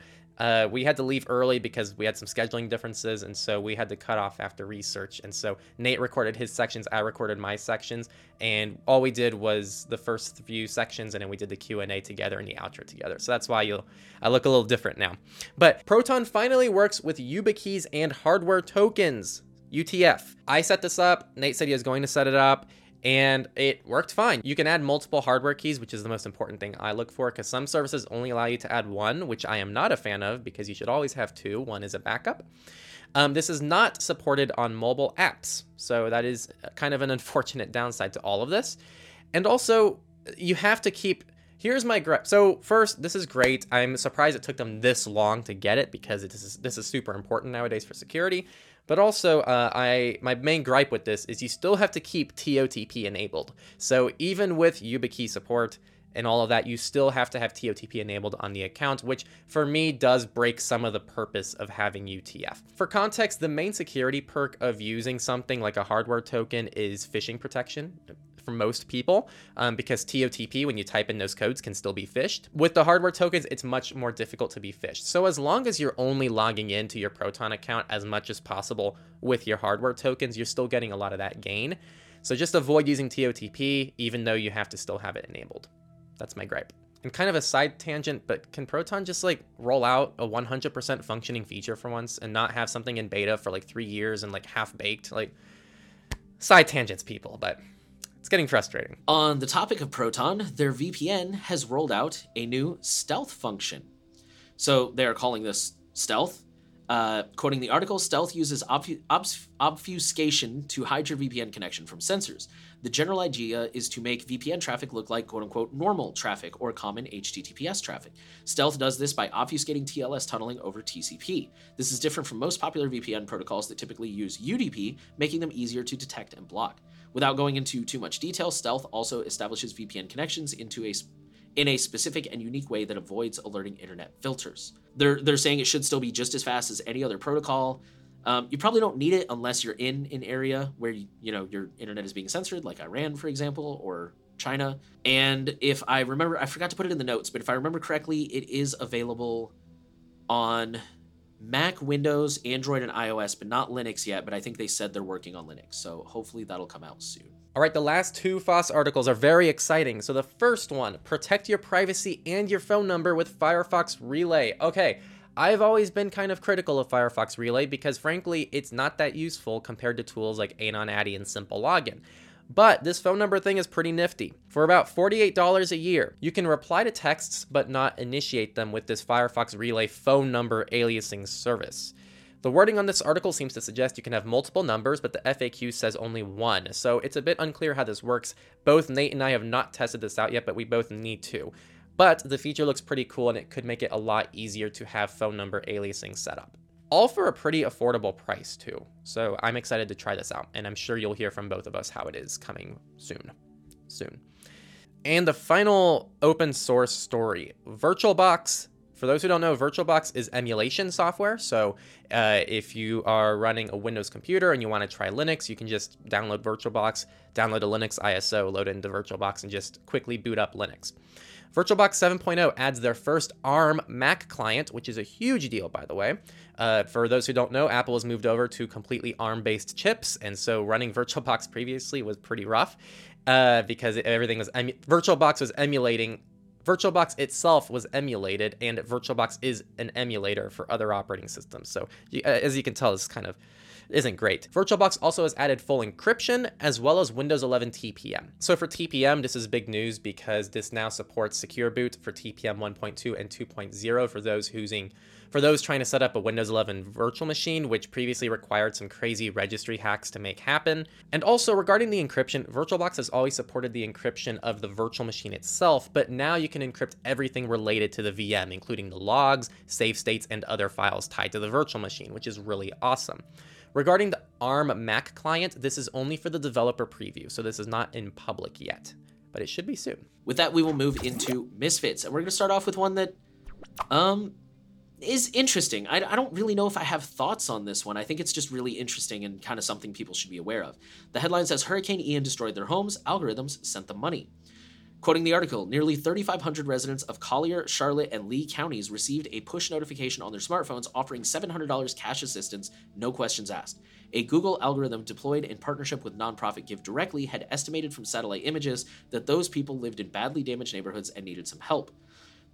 we had to leave early because we had some scheduling differences. And so we had to cut off after research. And so Nate recorded his sections. I recorded my sections. And all we did was the first few sections. And then we did the Q&A together and the outro together. So that's why I look a little different now. But Proton finally works with YubiKeys and hardware tokens, UTF. I set this up. Nate said he was going to set it up. And it worked fine. You can add multiple hardware keys, which is the most important thing I look for, because some services only allow you to add one, which I am not a fan of because you should always have two. One is a backup. This is not supported on mobile apps. So that is kind of an unfortunate downside to all of this. And also you have to keep, here's my gripe. So first, this is great. I'm surprised it took them this long to get it because this is super important nowadays for security. But also, my main gripe with this is you still have to keep TOTP enabled. So even with YubiKey support and all of that, you still have to have TOTP enabled on the account, which for me does break some of the purpose of having UTF. For context, the main security perk of using something like a hardware token is phishing protection for most people, because TOTP, when you type in those codes, can still be phished. With the hardware tokens, it's much more difficult to be phished. So as long as you're only logging into your Proton account as much as possible with your hardware tokens, you're still getting a lot of that gain. So just avoid using TOTP, even though you have to still have it enabled. That's my gripe. And kind of a side tangent, but can Proton just like roll out a 100% functioning feature for once and not have something in beta for like 3 years and like half baked? Like, side tangents, people, but it's getting frustrating. On the topic of Proton, their VPN has rolled out a new stealth function. So they are calling this stealth. Quoting the article, stealth uses obfuscation to hide your VPN connection from sensors. The general idea is to make VPN traffic look like quote unquote normal traffic or common HTTPS traffic. Stealth does this by obfuscating TLS tunneling over TCP. This is different from most popular VPN protocols that typically use UDP, making them easier to detect and block. Without going into too much detail, stealth also establishes VPN connections in a specific and unique way that avoids alerting internet filters. They're saying it should still be just as fast as any other protocol. You probably don't need it unless you're in an area where your internet is being censored, like Iran, for example, or China. And if I remember, I forgot to put it in the notes, but if I remember correctly, it is available on Mac, Windows, Android, and iOS, but not Linux yet, but I think they said they're working on Linux. So hopefully that'll come out soon. All right, the last two FOSS articles are very exciting. So the first one, protect your privacy and your phone number with Firefox Relay. Okay, I've always been kind of critical of Firefox Relay because frankly, it's not that useful compared to tools like Anon Addy and Simple Login. But this phone number thing is pretty nifty. For about $48 a year, you can reply to texts, but not initiate them with this Firefox Relay phone number aliasing service. The wording on this article seems to suggest you can have multiple numbers, but the FAQ says only one. So it's a bit unclear how this works. Both Nate and I have not tested this out yet, but we both need to. But the feature looks pretty cool and it could make it a lot easier to have phone number aliasing set up. All for a pretty affordable price too. So I'm excited to try this out and I'm sure you'll hear from both of us how it is coming soon. And the final open source story, VirtualBox. For those who don't know, VirtualBox is emulation software. So if you are running a Windows computer and you want to try Linux, you can just download VirtualBox, download a Linux ISO, load it into VirtualBox and just quickly boot up Linux. VirtualBox 7.0 adds their first ARM Mac client, which is a huge deal, by the way. For those who don't know, Apple has moved over to completely ARM-based chips, and so running VirtualBox previously was pretty rough because VirtualBox itself was emulated, and VirtualBox is an emulator for other operating systems. So as you can tell, this kind of isn't great. VirtualBox also has added full encryption as well as Windows 11 TPM. So for TPM, this is big news because this now supports Secure Boot for TPM 1.2 and 2.0 for those using for those trying to set up a Windows 11 virtual machine, which previously required some crazy registry hacks to make happen. And also regarding the encryption, VirtualBox has always supported the encryption of the virtual machine itself, but now you can encrypt everything related to the VM, including the logs, save states, and other files tied to the virtual machine, which is really awesome. Regarding the ARM Mac client, this is only for the developer preview, so this is not in public yet, but it should be soon. With that, we will move into Misfits, and we're going to start off with one that is interesting. I don't really know if I have thoughts on this one. I think it's just really interesting and kind of something people should be aware of. The headline says, Hurricane Ian destroyed their homes, algorithms sent them money. Quoting the article, nearly 3,500 residents of Collier, Charlotte, and Lee counties received a push notification on their smartphones offering $700 cash assistance, no questions asked. A Google algorithm deployed in partnership with nonprofit GiveDirectly had estimated from satellite images that those people lived in badly damaged neighborhoods and needed some help.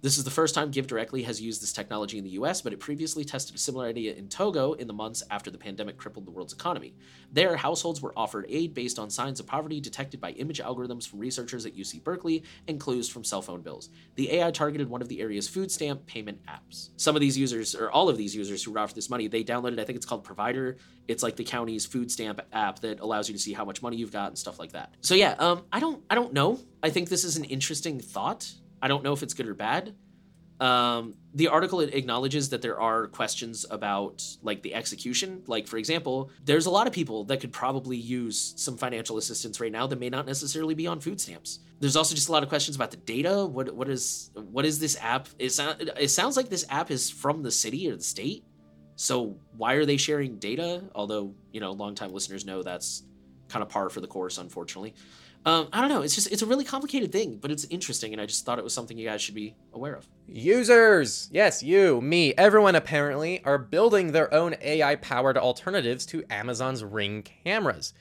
This is the first time GiveDirectly has used this technology in the US, but it previously tested a similar idea in Togo in the months after the pandemic crippled the world's economy. There, households were offered aid based on signs of poverty detected by image algorithms from researchers at UC Berkeley and clues from cell phone bills. The AI targeted one of the area's food stamp payment apps. Some of these users, or all of these users who were offered this money, they downloaded, I think it's called Provider. It's like the county's food stamp app that allows you to see how much money you've got and stuff like that. So yeah, I don't know. I think this is an interesting thought. I don't know if it's good or bad. The article acknowledges that there are questions about like the execution. Like for example, there's a lot of people that could probably use some financial assistance right now that may not necessarily be on food stamps. There's also just a lot of questions about the data. What is this app? It sounds like this app is from the city or the state. So why are they sharing data? Although, you know, longtime listeners know that's kind of par for the course, unfortunately. I don't know. It's a really complicated thing, but it's interesting, and I just thought it was something you guys should be aware of. Users, yes, you, me, everyone apparently, are building their own AI-powered alternatives to Amazon's Ring cameras.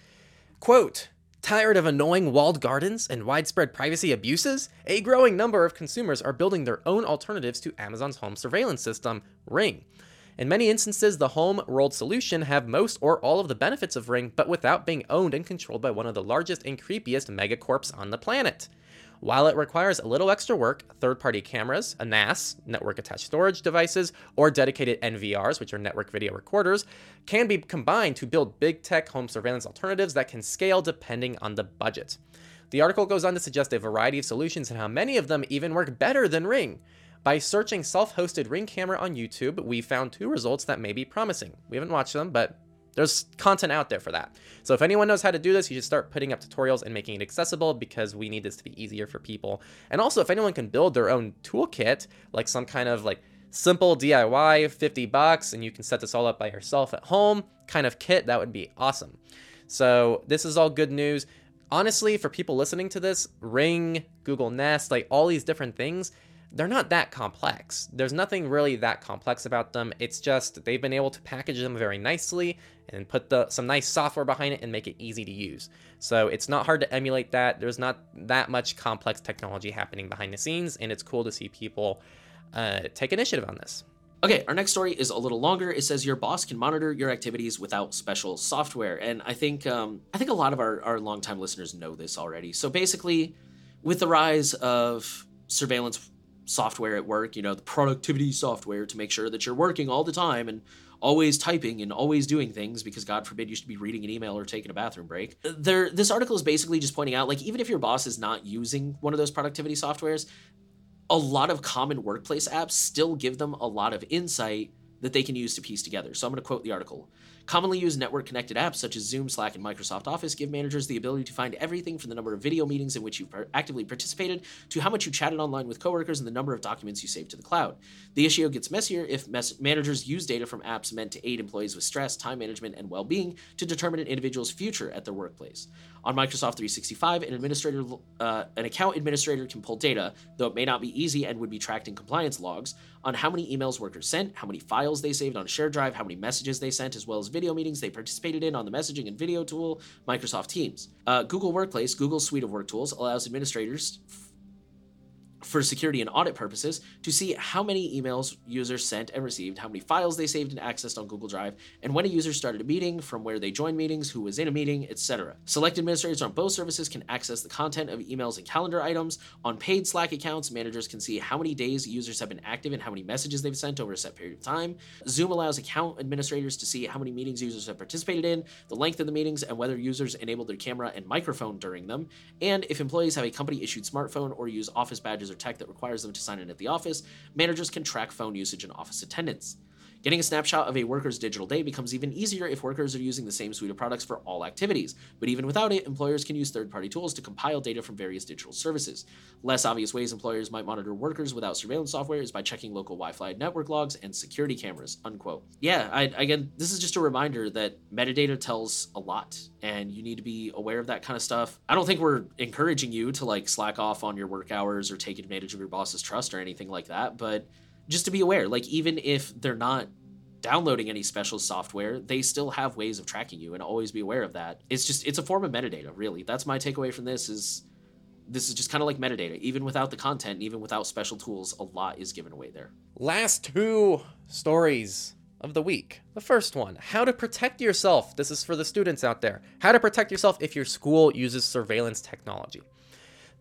Quote, tired of annoying walled gardens and widespread privacy abuses? A growing number of consumers are building their own alternatives to Amazon's home surveillance system, Ring. In many instances, the home-rolled solution have most or all of the benefits of Ring, but without being owned and controlled by one of the largest and creepiest megacorps on the planet. While it requires a little extra work, third-party cameras, a NAS, network-attached storage devices, or dedicated NVRs, which are network video recorders, can be combined to build big tech home surveillance alternatives that can scale depending on the budget. The article goes on to suggest a variety of solutions and how many of them even work better than Ring. By searching self-hosted Ring camera on YouTube, we found two results that may be promising. We haven't watched them, but there's content out there for that. So if anyone knows how to do this, you should start putting up tutorials and making it accessible because we need this to be easier for people. And also, if anyone can build their own toolkit, like some kind of like simple DIY, $50, and you can set this all up by yourself at home kind of kit, that would be awesome. So this is all good news. Honestly, for people listening to this, Ring, Google Nest, like all these different things, they're not that complex. There's nothing really that complex about them. It's just they've been able to package them very nicely and put some nice software behind it and make it easy to use. So it's not hard to emulate that. There's not that much complex technology happening behind the scenes, and it's cool to see people take initiative on this. Okay, our next story is a little longer. It says your boss can monitor your activities without special software. And I think a lot of our longtime listeners know this already. So basically, with the rise of surveillance software at work, you know, the productivity software to make sure that you're working all the time and always typing and always doing things because God forbid you should be reading an email or taking a bathroom break. This article is basically just pointing out, like, even if your boss is not using one of those productivity softwares, a lot of common workplace apps still give them a lot of insight that they can use to piece together. So I'm going to quote the article. Commonly used network-connected apps such as Zoom, Slack, and Microsoft Office give managers the ability to find everything from the number of video meetings in which you've actively participated to how much you chatted online with coworkers and the number of documents you saved to the cloud. The issue gets messier if managers use data from apps meant to aid employees with stress, time management, and well-being to determine an individual's future at their workplace. On Microsoft 365, an account administrator can pull data, though it may not be easy and would be tracked in compliance logs, on how many emails workers sent, how many files they saved on a shared drive, how many messages they sent, as well as video meetings they participated in on the messaging and video tool, Microsoft Teams. Google Workplace, Google's suite of work tools, allows administrators for security and audit purposes to see how many emails users sent and received, how many files they saved and accessed on Google Drive, and when a user started a meeting, from where they joined meetings, who was in a meeting, etc. Select administrators on both services can access the content of emails and calendar items. On paid Slack accounts, managers can see how many days users have been active and how many messages they've sent over a set period of time. Zoom allows account administrators to see how many meetings users have participated in, the length of the meetings, and whether users enabled their camera and microphone during them. And if employees have a company-issued smartphone or use office badges or tech that requires them to sign in at the office, managers can track phone usage and office attendance. Getting a snapshot of a worker's digital day becomes even easier if workers are using the same suite of products for all activities, but even without it, employers can use third-party tools to compile data from various digital services. Less obvious ways employers might monitor workers without surveillance software is by checking local Wi-Fi network logs and security cameras, unquote. Yeah, again, this is just a reminder that metadata tells a lot, and you need to be aware of that kind of stuff. I don't think we're encouraging you to like slack off on your work hours or take advantage of your boss's trust or anything like that, but just to be aware, like even if they're not downloading any special software, they still have ways of tracking you, and always be aware of that. It's a form of metadata, really. That's my takeaway from this is just kind of like metadata. Even without the content, even without special tools, a lot is given away there. Last two stories of the week. The first one, how to protect yourself. This is for the students out there. How to protect yourself if your school uses surveillance technology.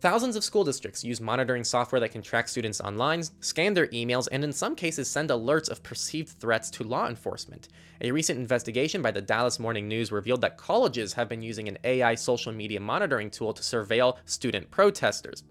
Thousands of school districts use monitoring software that can track students online, scan their emails, and in some cases send alerts of perceived threats to law enforcement. A recent investigation by the Dallas Morning News revealed that colleges have been using an AI social media monitoring tool to surveil student protesters.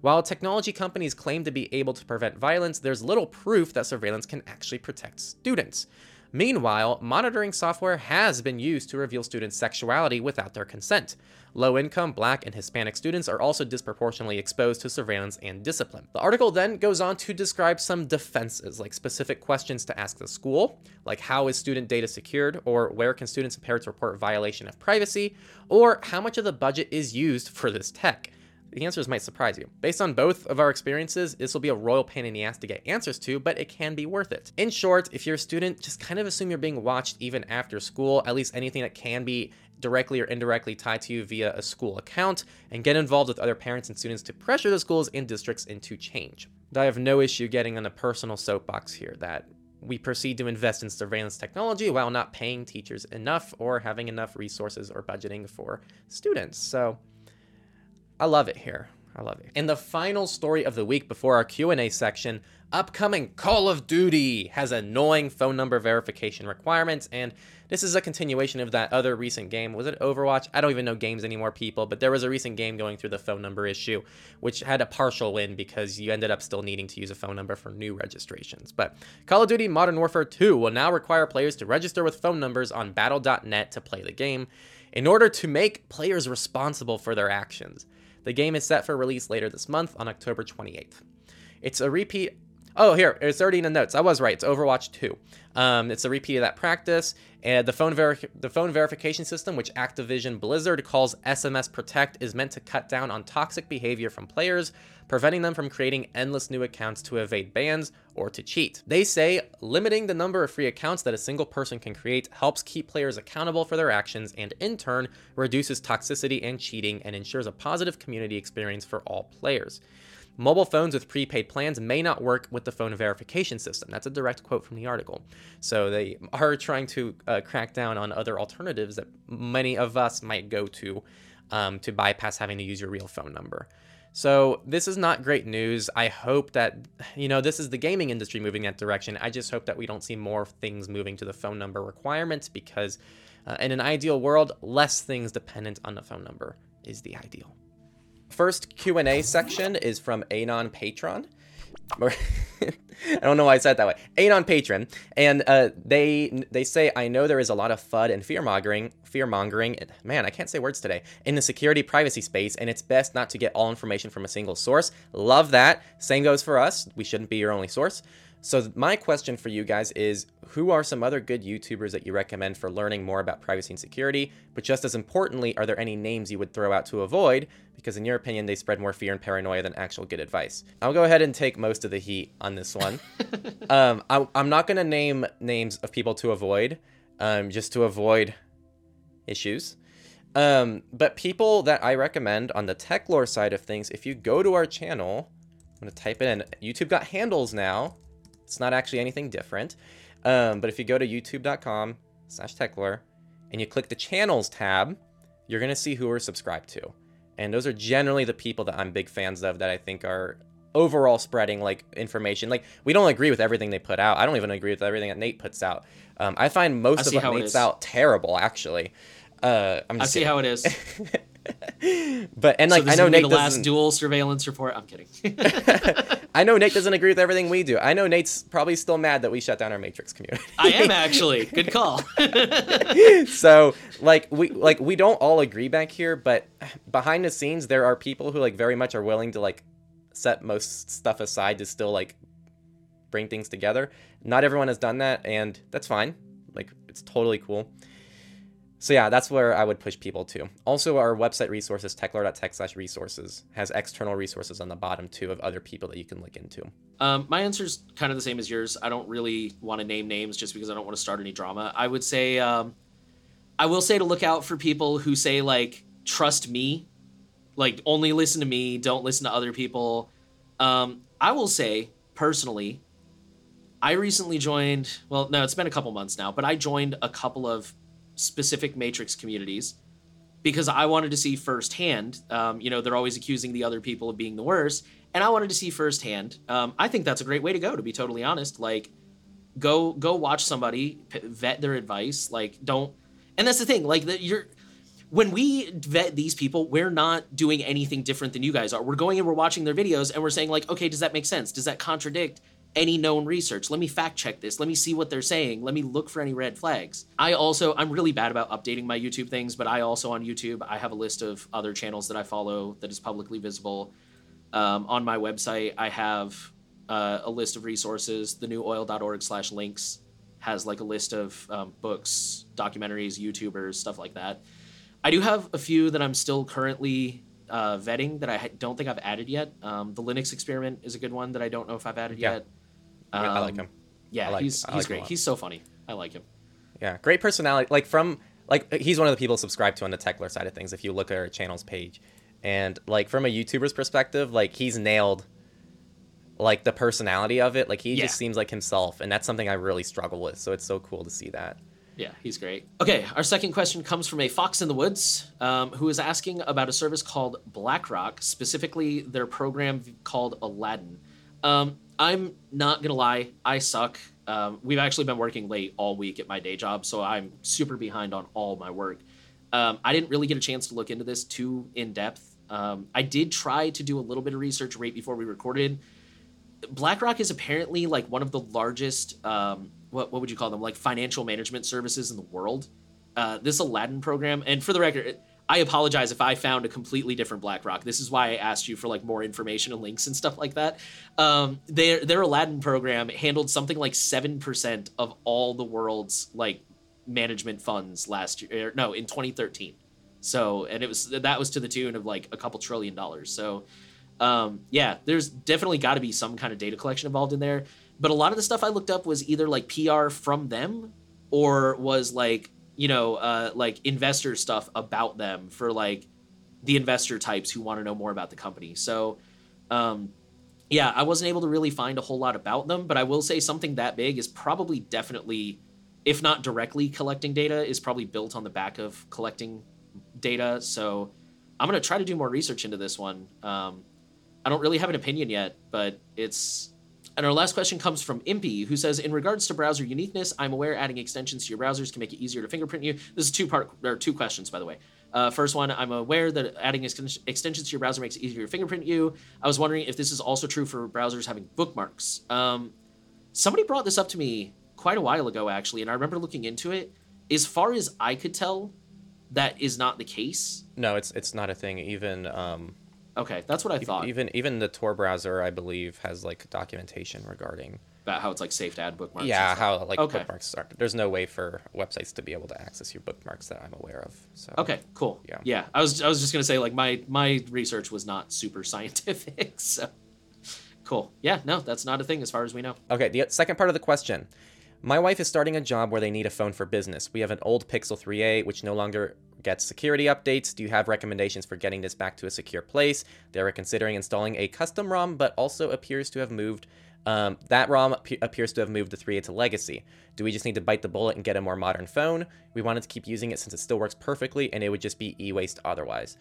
While technology companies claim to be able to prevent violence, there's little proof that surveillance can actually protect students. Meanwhile, monitoring software has been used to reveal students' sexuality without their consent. Low-income, Black, and Hispanic students are also disproportionately exposed to surveillance and discipline. The article then goes on to describe some defenses, like specific questions to ask the school, like how is student data secured, or where can students and parents report violation of privacy, or how much of the budget is used for this tech. The answers might surprise you. Based on both of our experiences, this will be a royal pain in the ass to get answers to, but it can be worth it. In short, if you're a student, just kind of assume you're being watched even after school, at least anything that can be directly or indirectly tied to you via a school account, and get involved with other parents and students to pressure the schools and districts into change. I have no issue getting on a personal soapbox here that we proceed to invest in surveillance technology while not paying teachers enough or having enough resources or budgeting for students. So I love it here. I love it. And the final story of the week before our Q&A section, upcoming Call of Duty has annoying phone number verification requirements. And this is a continuation of that other recent game. Was it Overwatch? I don't even know games anymore, people. But there was a recent game going through the phone number issue, which had a partial win because you ended up still needing to use a phone number for new registrations. But Call of Duty Modern Warfare 2 will now require players to register with phone numbers on battle.net to play the game in order to make players responsible for their actions. The game is set for release later this month on October 28th. It's a repeat. Oh, here, it's already in the notes. I was right. It's Overwatch 2. It's a repeat of that practice. And the phone verification system, which Activision Blizzard calls SMS Protect, is meant to cut down on toxic behavior from players, preventing them from creating endless new accounts to evade bans or to cheat. They say limiting the number of free accounts that a single person can create helps keep players accountable for their actions and in turn reduces toxicity and cheating and ensures a positive community experience for all players. Mobile phones with prepaid plans may not work with the phone verification system. That's a direct quote from the article. So they are trying to crack down on other alternatives that many of us might go to bypass having to use your real phone number. So this is not great news. I hope that, this is the gaming industry moving that direction. I just hope that we don't see more things moving to the phone number requirements because in an ideal world, less things dependent on the phone number is the ideal. First Q&A section is from Anon Patron. I don't know why I said it that way. Anon Patron. And they say, I know there is a lot of FUD and fear-mongering. Man, I can't say words today. In the security privacy space, and it's best not to get all information from a single source. Love that. Same goes for us. We shouldn't be your only source. So my question for you guys is, who are some other good YouTubers that you recommend for learning more about privacy and security? But just as importantly, are there any names you would throw out to avoid? Because in your opinion, they spread more fear and paranoia than actual good advice. I'll go ahead and take most of the heat on this one. I'm not going to name names of people to avoid, just to avoid issues. But people that I recommend on the Techlore side of things, if you go to our channel, I'm going to type it in. YouTube got handles now. It's not actually anything different. But if you go to youtube.com/Techlore and you click the channels tab, you're going to see who we're subscribed to. And those are generally the people that I'm big fans of that I think are overall spreading like information. Like we don't agree with everything they put out. I don't even agree with everything that Nate puts out. I find most of what Nate's out terrible, actually. I'm just I see kidding. How it is. But and like so I know Nate the last dual surveillance report. I'm kidding. I know Nate doesn't agree with everything we do. I know Nate's probably still mad that we shut down our Matrix community. I am actually. Good call. So we don't all agree back here, but behind the scenes there are people who like very much are willing to like set most stuff aside to still like bring things together. Not everyone has done that, and that's fine. Like it's totally cool. So yeah, that's where I would push people to. Also, our website resources, techlore.tech/resources, has external resources on the bottom too of other people that you can look into. My answer is kind of the same as yours. I don't really want to name names just because I don't want to start any drama. I would say, I will say to look out for people who say like, trust me, like only listen to me, don't listen to other people. I will say personally, I recently joined, well, no, it's been a couple months now, but I joined a couple of specific Matrix communities because I wanted to see firsthand, you know, they're always accusing the other people of being the worst. And I wanted to see firsthand. I think that's a great way to go, to be totally honest. Like go watch somebody, vet their advice. Like don't, and that's the thing, like that you're, when we vet these people, we're not doing anything different than you guys are. We're going and we're watching their videos and we're saying like, okay, does that make sense? Does that contradict any known research? Let me fact check this. Let me see what they're saying. Let me look for any red flags. I'm really bad about updating my YouTube things, but I also on YouTube, I have a list of other channels that I follow that is publicly visible. On my website, I have a list of resources. Thenewoil.org/links has like a list of books, documentaries, YouTubers, stuff like that. I do have a few that I'm still currently vetting that I don't think I've added yet. The Linux Experiment is a good one that I don't know if I've added yet. Yeah, I like him. Yeah, he's great. He's so funny. I like him. Yeah, great personality. Like he's one of the people subscribed to on the Techlore side of things. If you look at our channel's page, and like from a YouTuber's perspective, like he's nailed like the personality of it. Like he just seems like himself, and that's something I really struggle with. So it's so cool to see that. Yeah, he's great. Okay, our second question comes from a fox in the woods who is asking about a service called BlackRock, specifically their program called Aladdin. I'm not going to lie, I suck. We've actually been working late all week at my day job, so I'm super behind on all my work. I didn't really get a chance to look into this too in depth. I did try to do a little bit of research right before we recorded. BlackRock is apparently like one of the largest... What would you call them? Like financial management services in the world. This Aladdin program, and for the record, I apologize if I found a completely different BlackRock. This is why I asked you for like more information and links and stuff like that. Their Aladdin program handled something like 7% of all the world's like management funds last year. No, in 2013. So, and that was to the tune of like a couple trillion dollars. So, yeah, there's definitely got to be some kind of data collection involved in there. But a lot of the stuff I looked up was either like PR from them or was like, you know, like investor stuff about them for like the investor types who want to know more about the company. So, yeah, I wasn't able to really find a whole lot about them, but I will say something that big is probably definitely, if not directly collecting data, is probably built on the back of collecting data. So I'm going to try to do more research into this one. I don't really have an opinion yet, but it's... And our last question comes from Impy, who says, in regards to browser uniqueness, I'm aware adding extensions to your browsers can make it easier to fingerprint you. This is two questions, by the way. First one, I'm aware that adding extensions to your browser makes it easier to fingerprint you. I was wondering if this is also true for browsers having bookmarks. Somebody brought this up to me quite a while ago, actually, and I remember looking into it. As far as I could tell, that is not the case. No, it's not a thing. Even... Okay, that's what I thought. Even the Tor browser, I believe, has like documentation regarding about how it's like safe to add bookmarks. Yeah, how like bookmarks are. There's no way for websites to be able to access your bookmarks that I'm aware of. So okay, cool. Yeah. I was just gonna say like my research was not super scientific. So cool. Yeah, no, that's not a thing as far as we know. Okay, the second part of the question. My wife is starting a job where they need a phone for business. We have an old Pixel 3a, which no longer get security updates? Do you have recommendations for getting this back to a secure place? They were considering installing a custom ROM, but also appears to have moved. That ROM appears to have moved the 3A to legacy. Do we just need to bite the bullet and get a more modern phone? We wanted to keep using it since it still works perfectly, and it would just be e-waste otherwise.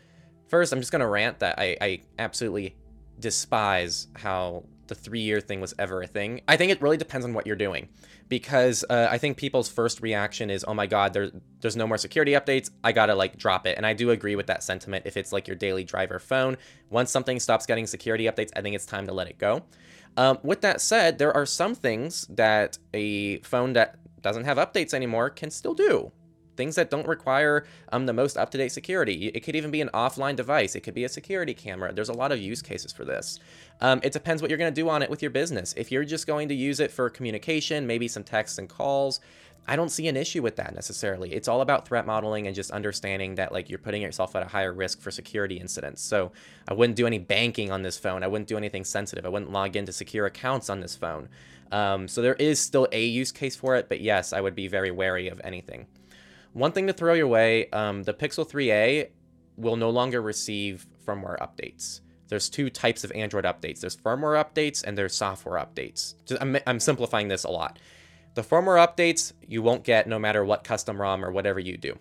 First, I'm just going to rant that I absolutely despise how the 3-year thing was ever a thing. I think it really depends on what you're doing, because I think people's first reaction is, oh my God, there's no more security updates. I gotta like drop it. And I do agree with that sentiment. If it's like your daily driver phone, once something stops getting security updates, I think it's time to let it go. With that said, there are some things that a phone that doesn't have updates anymore can still do. Things that don't require the most up-to-date security. It could even be an offline device. It could be a security camera. There's a lot of use cases for this. It depends what you're going to do on it with your business. If you're just going to use it for communication, maybe some texts and calls, I don't see an issue with that necessarily. It's all about threat modeling and just understanding that like you're putting yourself at a higher risk for security incidents. So I wouldn't do any banking on this phone. I wouldn't do anything sensitive. I wouldn't log into secure accounts on this phone. So there is still a use case for it, but yes, I would be very wary of anything. One thing to throw your way, the Pixel 3a will no longer receive firmware updates. There's two types of Android updates. There's firmware updates and there's software updates. Just, I'm simplifying this a lot. The firmware updates you won't get no matter what custom ROM or whatever you do.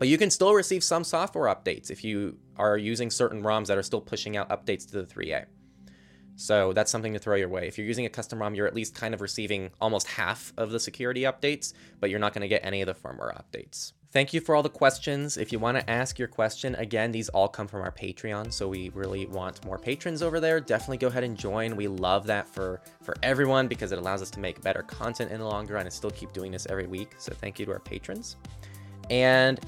But you can still receive some software updates if you are using certain ROMs that are still pushing out updates to the 3a. So that's something to throw your way. If you're using a custom ROM, you're at least kind of receiving almost half of the security updates, but you're not going to get any of the firmware updates. Thank you for all the questions. If you want to ask your question, again, these all come from our Patreon. So we really want more patrons over there. Definitely go ahead and join. We love that for everyone because it allows us to make better content in the long run and still keep doing this every week. So thank you to our patrons. And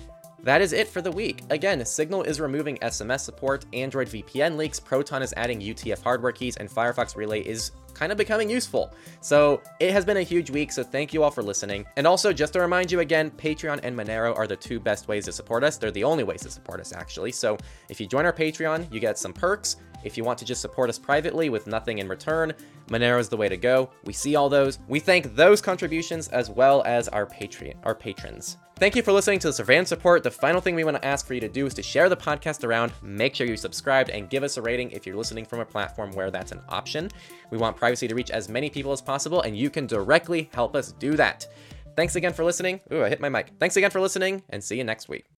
that is it for the week. Again, Signal is removing SMS support, Android VPN leaks, Proton is adding UTF hardware keys, and Firefox Relay is kind of becoming useful. So it has been a huge week, so thank you all for listening. And also, just to remind you again, Patreon and Monero are the two best ways to support us. They're the only ways to support us, actually. So if you join our Patreon, you get some perks. If you want to just support us privately with nothing in return, Monero is the way to go. We see all those. We thank those contributions as well as our patrons. Thank you for listening to the Surveillance Report. The final thing we want to ask for you to do is to share the podcast around, make sure you subscribe, and give us a rating if you're listening from a platform where that's an option. We want privacy to reach as many people as possible, and you can directly help us do that. Thanks again for listening. Ooh, I hit my mic. Thanks again for listening, and see you next week.